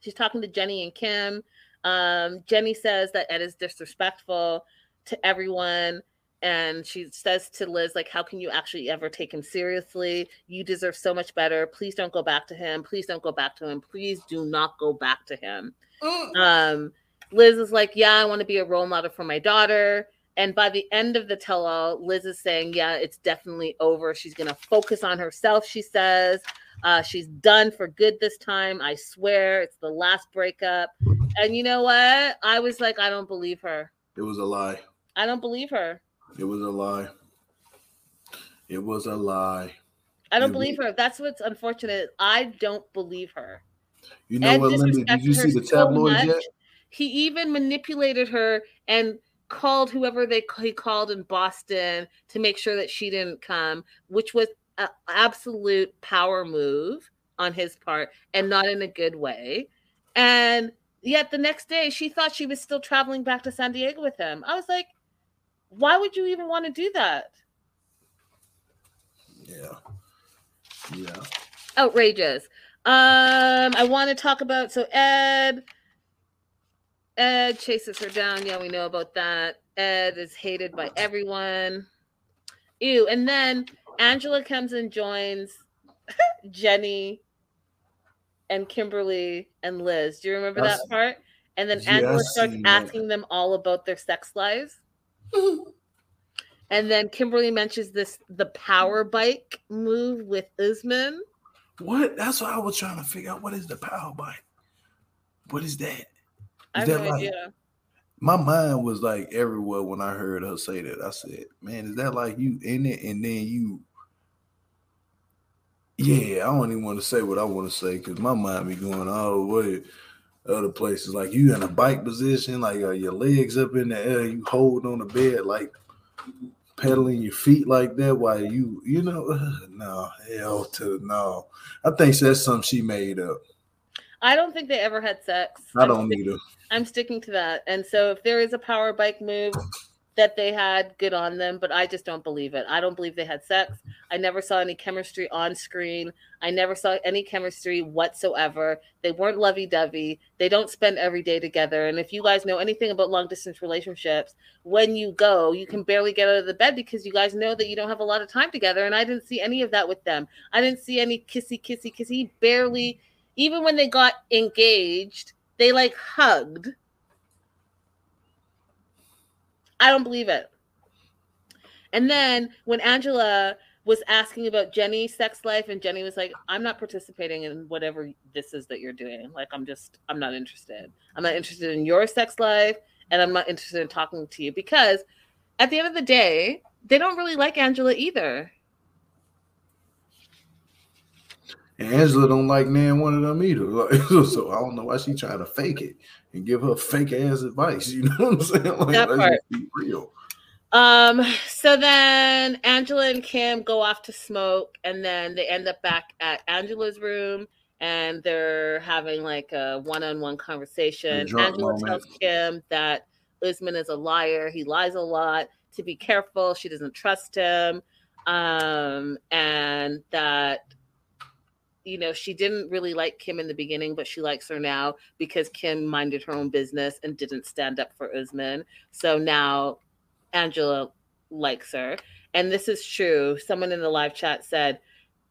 She's talking to Jenny and Kim. Um, Jenny says that Ed is disrespectful to everyone. And she says to Liz, like, how can you actually ever take him seriously? You deserve so much better. Please don't go back to him. Please don't go back to him. Please do not go back to him. Mm. Um, Liz is like, yeah, I want to be a role model for my daughter. And by the end of the tell-all, Liz is saying, yeah, it's definitely over. She's going to focus on herself, she says. Uh, she's done for good this time. I swear it's the last breakup. And you know what? I was like, I don't believe her. It was a lie. I don't believe her. It was a lie. It was a lie. I don't it believe was... her. That's what's unfortunate. I don't believe her. You know Ed what, Linda? Did you see the tabloids so yet? He even manipulated her and called whoever they he called in Boston to make sure that she didn't come, which was an absolute power move on his part and not in a good way. And yet the next day she thought she was still traveling back to San Diego with him. I was like, why would you even want to do that? Yeah. Yeah. Outrageous. Um, I want to talk about, so Ed... Ed chases her down. Yeah, we know about that. Ed is hated by everyone. Ew. And then Angela comes and joins Jenny and Kimberly and Liz. Do you remember that part? And then Angela starts asking them all about their sex lives. And then Kimberly mentions this, the power bike move with Usman. What? That's what I was trying to figure out. What is the power bike? What is that? Is I have no like, idea. My mind was like everywhere when I heard her say that. I said, man, is that like you in it? And then you, yeah, I don't even want to say what I want to say because my mind be going all the way other places. Like you in a bike position, like uh, your legs up in the air, you hold on the bed, like pedaling your feet like that while you, you know, uh, no, hell to no. I think that's something she made up. I don't think they ever had sex. I don't I'm either. I'm sticking to that. And so if there is a power bike move that they had, good on them. But I just don't believe it. I don't believe they had sex. I never saw any chemistry on screen. I never saw any chemistry whatsoever. They weren't lovey-dovey. They don't spend every day together. And if you guys know anything about long-distance relationships, when you go, you can barely get out of the bed because you guys know that you don't have a lot of time together. And I didn't see any of that with them. I didn't see any kissy, kissy, kissy. Barely... Even when they got engaged, they like hugged. I don't believe it. And then when Angela was asking about Jenny's sex life, and Jenny was like, I'm not participating in whatever this is that you're doing. Like, I'm just, I'm not interested. I'm not interested in your sex life, and I'm not interested in talking to you. Because at the end of the day, they don't really like Angela either. And Angela don't like neither one of them either. Like, so I don't know why she trying to fake it and give her fake ass advice. You know what I'm saying? Like, that part. Let's be real. Um, so then Angela and Kim go off to smoke, and then they end up back at Angela's room, and they're having like a one-on-one conversation. Angela moment. tells Kim that Usman is a liar. He lies a lot. To be careful. She doesn't trust him. Um, and that you know, she didn't really like Kim in the beginning, but she likes her now because Kim minded her own business and didn't stand up for Usman. So now Angela likes her. And this is true. Someone in the live chat said,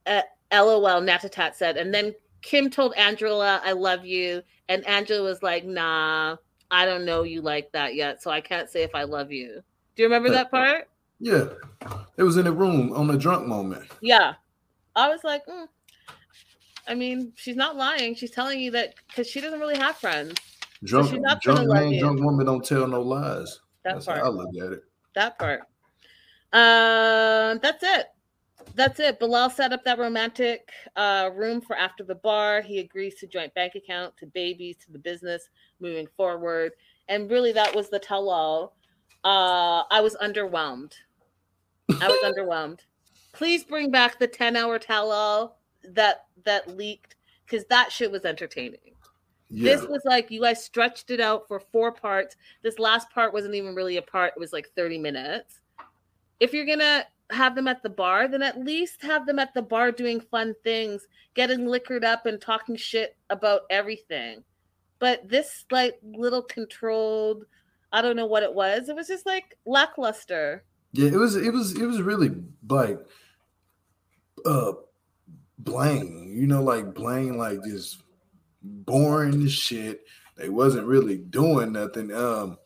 uh, LOL, Natatat said, and then Kim told Angela, I love you. And Angela was like, nah, I don't know you like that yet. So I can't say if I love you. Do you remember that part? Yeah. It was in the room on the drunk moment. Yeah. I was like, mm. I mean, she's not lying. She's telling you that because she doesn't really have friends. Drunk, so she's not drunk man, you. Drunk woman don't tell no lies. That that's part. How I look at it. That part. Um, that's it. That's it. Bilal set up that romantic uh, room for after the bar. He agrees to joint bank account, to babies, to the business moving forward. And really, that was the tell-all. Uh, I was underwhelmed. I was underwhelmed. Please bring back the ten-hour tell-all that that leaked, because that shit was entertaining. Yeah. This was like, you guys stretched it out for four parts. This last part wasn't even really a part. It was like thirty minutes. If you're going to have them at the bar, then at least have them at the bar doing fun things, getting liquored up and talking shit about everything. But this like little controlled, I don't know what it was. It was just like lackluster. Yeah, it was it was it was really like uh bland, you know, like bland, like just boring shit. They wasn't really doing nothing. Um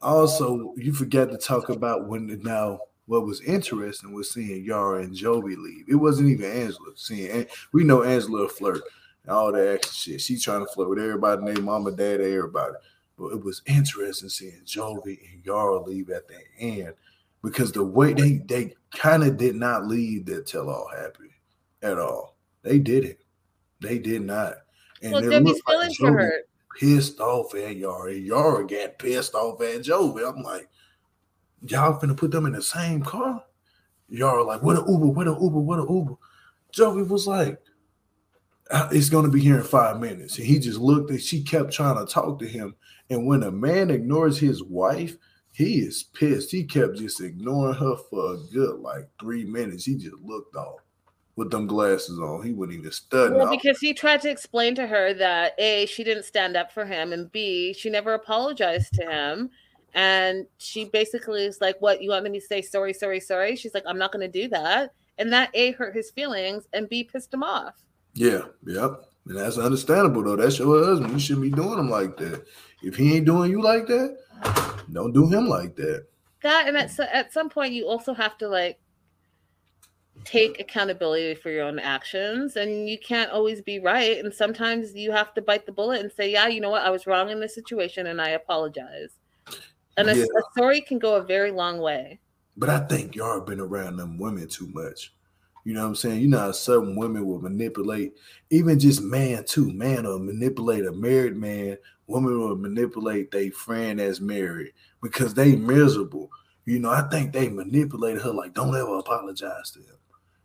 also you forgot to talk about when now what was interesting was seeing Yara and Jovi leave. It wasn't even Angela seeing we know Angela flirt and all that extra shit. She's trying to flirt with everybody, their mama, dad, everybody. But it was interesting seeing Jovi and Yara leave at the end. Because the way they, they kind of did not leave that tell-all happy at all. They didn't. They did not. And well, Debbie's feelings were hurt. Pissed off at Yara. Yara got pissed off at Jovi. I'm like, y'all finna put them in the same car? Yara like, what an Uber, what an Uber, what an Uber. Jovi was like, it's going to be here in five minutes. And he just looked at, she kept trying to talk to him. And when a man ignores his wife, he is pissed. He kept just ignoring her for a good, like, three minutes. He just looked off with them glasses on. He wouldn't even study. Well, because he tried to explain to her that, A, she didn't stand up for him, and B, she never apologized to him. And she basically was like, what, you want me to say sorry, sorry, sorry? She's like, I'm not going to do that. And that, A, hurt his feelings, and B, pissed him off. Yeah, yep. And that's understandable, though. That's your husband. You shouldn't be doing him like that. If he ain't doing you like that, don't do him like that. That, and at, at some point, you also have to, like, take accountability for your own actions. And you can't always be right. And sometimes you have to bite the bullet and say, yeah, you know what? I was wrong in this situation, and I apologize. And yeah. a, a story can go a very long way. But I think y'all have been around them women too much. You know what I'm saying? You know how certain women will manipulate, even just man too. Man will manipulate a married man. Women will manipulate their friend that's married because they miserable. You know, I think they manipulated her like, don't ever apologize to him.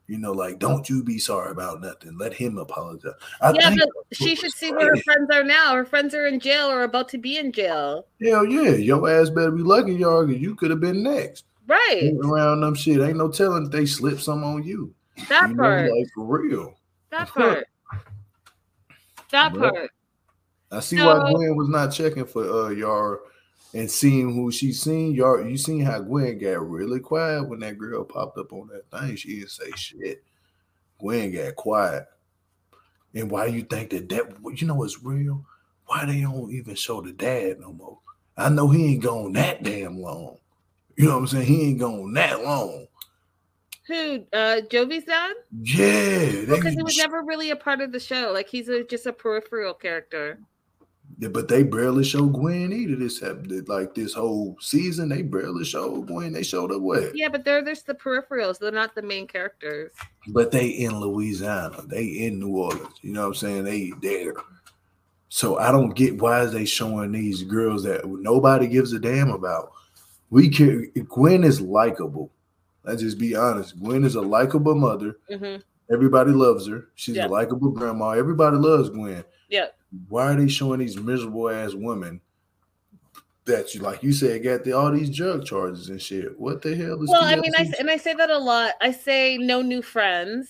You know, like, don't you be sorry about nothing. Let him apologize. I yeah, think but she should see where her friends are now. Her friends are in jail or about to be in jail. Hell yeah. Your ass better be lucky, y'all, because you could have been next. Right. Getting around them shit. Ain't no telling if they slip some on you. That you part. Know, like, for real. That part. That but part. I see so, why Gwen was not checking for uh, Yara and seeing who she seen. Yara, you seen how Gwen got really quiet when that girl popped up on that thing. She didn't say shit. Gwen got quiet. And why you think that that, you know, it's real? Why they don't even show the dad no more? I know he ain't gone that damn long. You know what I'm saying? He ain't gone that long. Who, uh, Jovi's dad? Yeah. Because well, he was never really a part of the show. Like, he's a, just a peripheral character. Yeah, but they barely showed Gwen either. This happened, like, this whole season, they barely showed Gwen. They showed her what? Yeah, but they're just the peripherals. They're not the main characters. But they in Louisiana. They in New Orleans. You know what I'm saying? They there. So I don't get why is they showing these girls that nobody gives a damn about. We can, Gwen is likable. Let's just be honest. Gwen is a likable mother. Mm-hmm. Everybody loves her. She's yep. a likable grandma. Everybody loves Gwen. Yeah. Why are they showing these miserable ass women that you, like you said, got the, all these drug charges and shit? What the hell is? Well, T L C? I mean, I and I say that a lot. I say no new friends.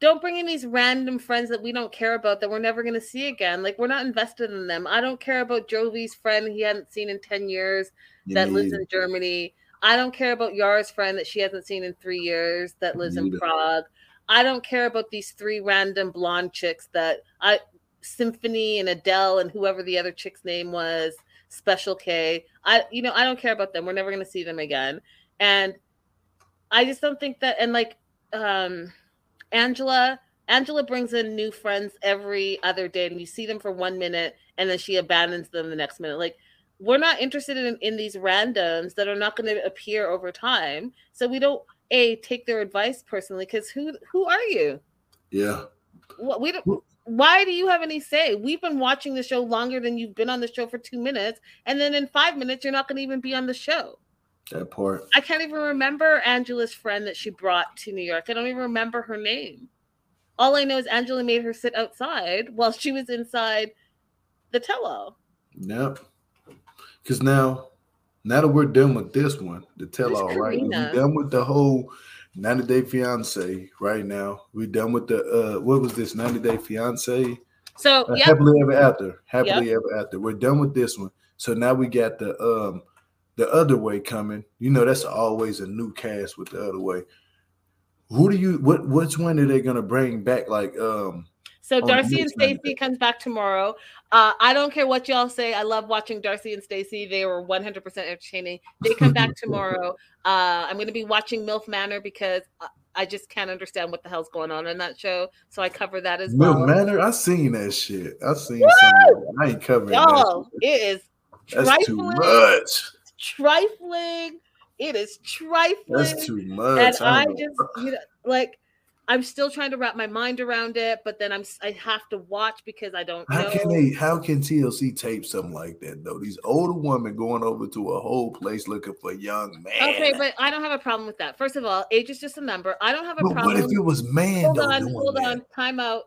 Don't bring in these random friends that we don't care about, that we're never going to see again. Like, we're not invested in them. I don't care about Jovie's friend he hadn't seen in ten years that yeah. lives in Germany. I don't care about Yara's friend that she hasn't seen in three years that lives Neither. in Prague. I don't care about these three random blonde chicks that I, Symphony and Adele and whoever the other chick's name was, Special K. I, you know, I don't care about them. We're never going to see them again. And I just don't think that, and like, um, Angela, Angela brings in new friends every other day, and you see them for one minute, and then she abandons them the next minute. Like, we're not interested in, in these randoms that are not going to appear over time. So we don't, A, take their advice personally, because who who are you? Yeah. We don't, why do you have any say? We've been watching the show longer than you've been on the show for two minutes, and then in five minutes, you're not going to even be on the show. That part. I can't even remember Angela's friend that she brought to New York. I don't even remember her name. All I know is Angela made her sit outside while she was inside the tell-all. Yep. Because now, now that we're done with this one, the tell-all, right? We're done with the whole ninety day fiance right now. We're done with the, uh, what was this, ninety day fiance? So, uh, yep. Happily Ever After. Happily yep. Ever After. We're done with this one. So now we got the, um, The Other Way coming. You know, that's always a new cast with The Other Way. Who do you, what, which one are they going to bring back? Like, um, so Darcy and Stacey comes back tomorrow. Uh, I don't care what y'all say. I love watching Darcy and Stacey. They were one hundred percent entertaining. They come back tomorrow. Uh, I'm going to be watching Milf Manor because I just can't understand what the hell's going on in that show. So I cover that as well. Milf Manor? I seen that shit. I seen some. I ain't covering y'all, that shit. It is trifling. That's too much. Trifling, it is trifling. That's too much. And I, I just, you know, like, I'm still trying to wrap my mind around it, but then I'm, I have to watch because I don't know. How can they? How can T L C tape something like that though? These older women going over to a whole place looking for young man. Okay, but I don't have a problem with that. First of all, age is just a number. I don't have a but problem. What if it was man? Hold on, hold that. on. Time out,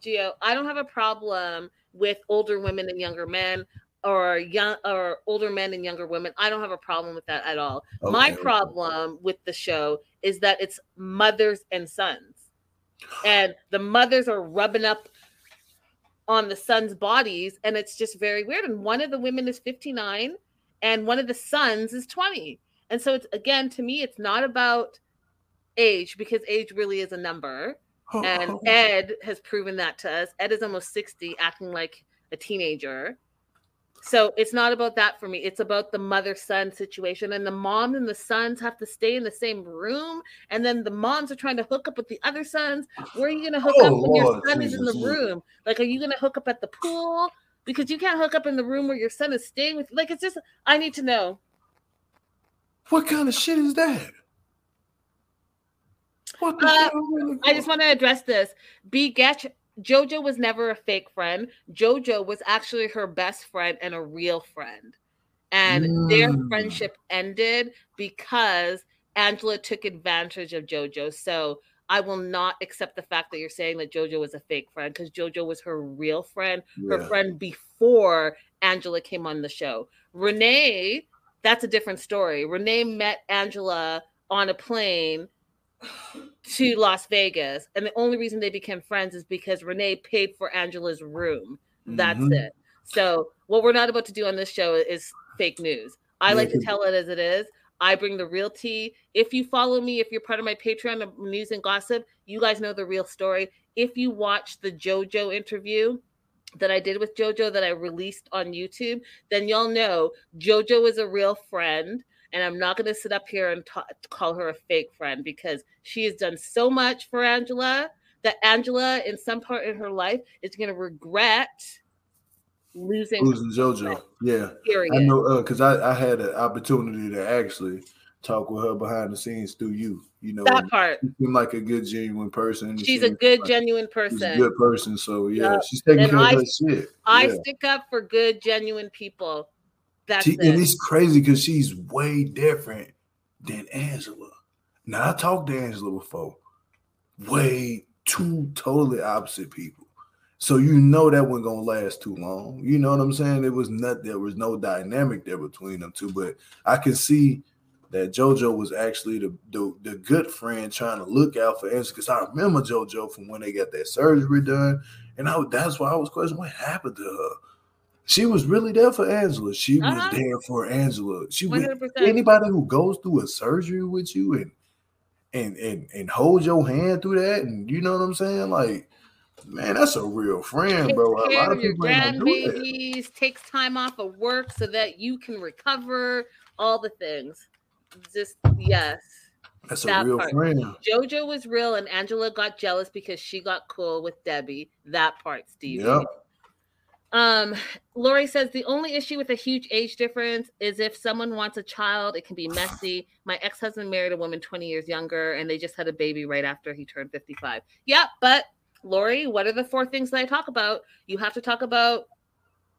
Gio. I don't have a problem with older women and younger men. Or young, or older men and younger women. I don't have a problem with that at all. Okay. My problem with the show is that it's mothers and sons, and the mothers are rubbing up on the sons' bodies, and it's just very weird. And one of the women is fifty-nine, and one of the sons is twenty. And so it's, again, to me, it's not about age, because age really is a number. Oh. And Ed has proven that to us. Ed is almost sixty, acting like a teenager. So it's not about that for me. It's about the mother-son situation. And the mom and the sons have to stay in the same room. And then the moms are trying to hook up with the other sons. Where are you going to hook oh, up when Lord, your son Jesus. is in the room? Like, are you going to hook up at the pool? Because you can't hook up in the room where your son is staying with. Like, it's just, I need to know. What kind of shit is that? What the uh, hell? I just want to address this. Be Getch. Jojo was never a fake friend. Jojo was actually her best friend and a real friend. And mm. their friendship ended because Angela took advantage of Jojo. So I will not accept the fact that you're saying that Jojo was a fake friend, because Jojo was her real friend, yeah. her friend before Angela came on the show. Renee, that's a different story. Renee met Angela on a plane to Las Vegas, and the only reason they became friends is because Renee paid for Angela's room. That's mm-hmm. it. So what we're not about to do on this show is fake news. I yeah. like to tell it as it is. I bring the real tea. If you follow me, if you're part of my Patreon news and gossip, you guys know the real story. If you watch the Jojo interview that I did with Jojo that I released on YouTube, then y'all know Jojo is a real friend. And I'm not going to sit up here and ta- call her a fake friend, because she has done so much for Angela that Angela, in some part in her life, is going to regret losing losing Jojo. Yeah, period. I know, because uh, I, I had an opportunity to actually talk with her behind the scenes through you. You know that part. She seemed like a good, genuine person. She's a good, like, genuine person. She's a good person. So yeah, yep. she's taking and care I, of her shit. I yeah. stick up for good, genuine people. That's she, it. And it's crazy because she's way different than Angela. Now, I talked to Angela before. Way two totally opposite people. So you know that wasn't going to last too long. You know what I'm saying? It was not, there was no dynamic there between them two. But I can see that JoJo was actually the, the, the good friend trying to look out for Angela, because I remember JoJo from when they got that surgery done. And I, that's why I was questioning what happened to her. She was really there for Angela. She was uh-huh. there for Angela. She was anybody who goes through a surgery with you and and and and holds your hand through that, and you know what I'm saying? Like, man, that's a real friend, bro. A lot of people ain't gonna do that. Takes time off of work so that you can recover, all the things. Just yes. That's a real friend. JoJo was real, and Angela got jealous because she got cool with Debbie. That part, Steve. Yep. Um, Lori says, the only issue with a huge age difference is if someone wants a child, it can be messy. My ex-husband married a woman twenty years younger, and they just had a baby right after he turned fifty-five. Yeah, but Lori, what are the four things that I talk about? You have to talk about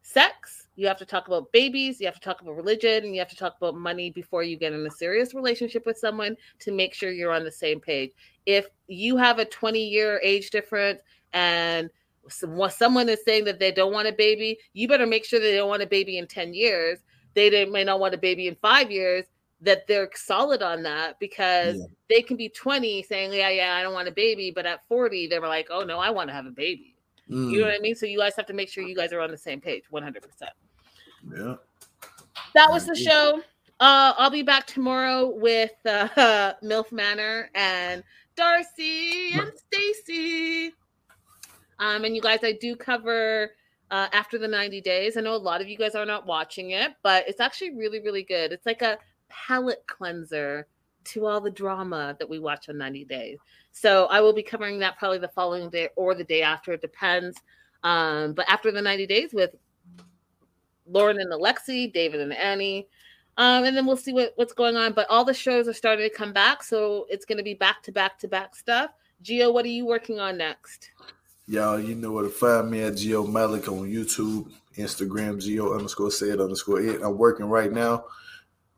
sex, you have to talk about babies, you have to talk about religion, and you have to talk about money before you get in a serious relationship with someone to make sure you're on the same page. If you have a twenty-year age difference and someone is saying that they don't want a baby, you better make sure they don't want a baby in ten years. They may not want a baby in five years, that they're solid on that, because yeah. they can be twenty saying, yeah, yeah, I don't want a baby. But at forty, they were like, oh, no, I want to have a baby. Mm. You know what I mean? So you guys have to make sure you guys are on the same page, one hundred percent. Yeah. That was the show. Uh, I'll be back tomorrow with uh, uh, Milf Manor and Darcy and Stacey. Um, and you guys, I do cover uh, After the ninety days. I know a lot of you guys are not watching it, but it's actually really, really good. It's like a palate cleanser to all the drama that we watch on ninety days. So I will be covering that probably the following day or the day after. It depends. Um, but After the ninety days with Lauren and Alexi, David and Annie. Um, and then we'll see what, what's going on. But all the shows are starting to come back. So it's going to be back to back to back stuff. Gio, what are you working on next? Y'all, you know where to find me at Gio Malik on YouTube, Instagram, Gio underscore said underscore it. I'm working right now.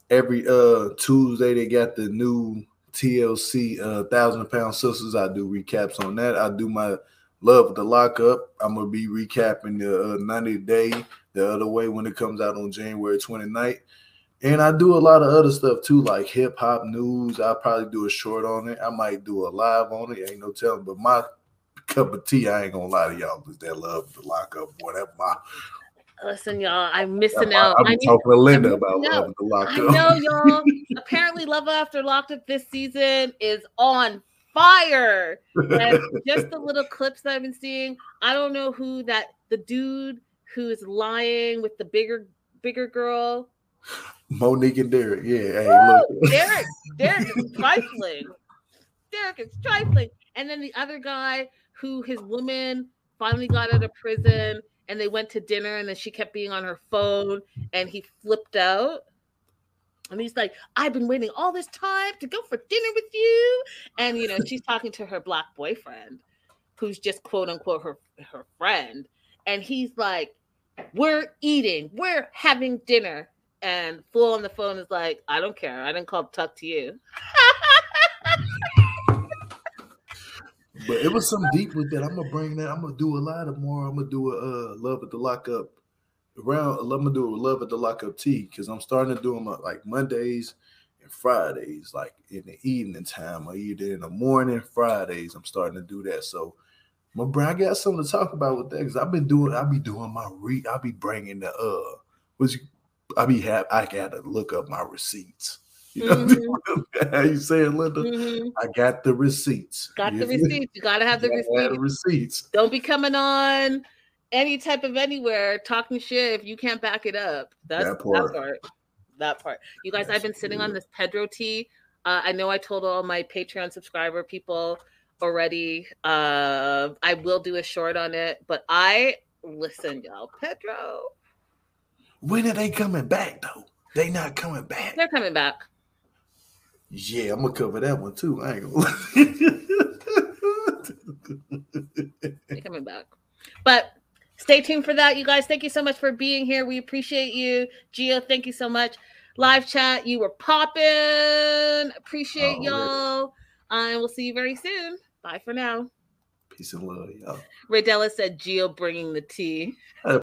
Every uh, Tuesday, they got the new T L C uh, Thousand Pound Sisters. I do recaps on that. I do my Love the Lockup. I'm going to be recapping the uh, ninety day The Other Way when it comes out on January twenty-ninth. And I do a lot of other stuff too, like hip hop news. I'll probably do a short on it. I might do a live on it. Ain't no telling, but my cup of tea, I ain't gonna lie to y'all, because that Love the Lockup, boy, that my listen, y'all, I'm missing out. I'm, I'm talking to Linda about Love the Lockup. I know, y'all. Apparently, Love After Locked Up this season is on fire. And just the little clips that I've been seeing, I don't know who that the dude who is lying with the bigger, bigger girl. Monique and Derek, yeah. Hey, look. Derek, Derek is trifling. Derek is trifling, and then the other guy, who his woman finally got out of prison and they went to dinner and then she kept being on her phone and he flipped out. And he's like, I've been waiting all this time to go for dinner with you. And, you know, she's talking to her black boyfriend who's just quote unquote her, her friend. And he's like, we're eating, we're having dinner. And Flo on the phone is like, I don't care. I didn't call to talk to you. But it was some deep with that. I'm gonna bring that. I'm gonna do a lot of more. I'm gonna do a uh, Love at the Lockup around. I'm gonna do a Love at the Lockup tea, because I'm starting to do them like Mondays and Fridays, like in the evening time or either in the morning. Fridays, I'm starting to do that. So, my bro, I got something to talk about with that, because I've been doing. I be doing my re. I be bringing the uh, which I be have. I gotta look up my receipts. You know mm-hmm. how you say it, Linda? Mm-hmm. I got the receipts. Got the receipts. You got to have the receipts. receipts. Don't be coming on any type of anywhere talking shit if you can't back it up. That's, that, part. that part. That part. You guys, That's I've been sitting good. on this Pedro tea. Uh, I know I told all my Patreon subscriber people already. Uh, I will do a short on it. But I, listen, y'all, Pedro. When are they coming back, though? They not coming back. They're coming back. Yeah, I'm gonna cover that one too. I ain't gonna They're coming back. But stay tuned for that, you guys. Thank you so much for being here. We appreciate you. Gio, thank you so much. Live chat, you were popping. Appreciate oh, y'all. And um, we'll see you very soon. Bye for now. Peace and love, y'all. Radella said Gio bringing the tea.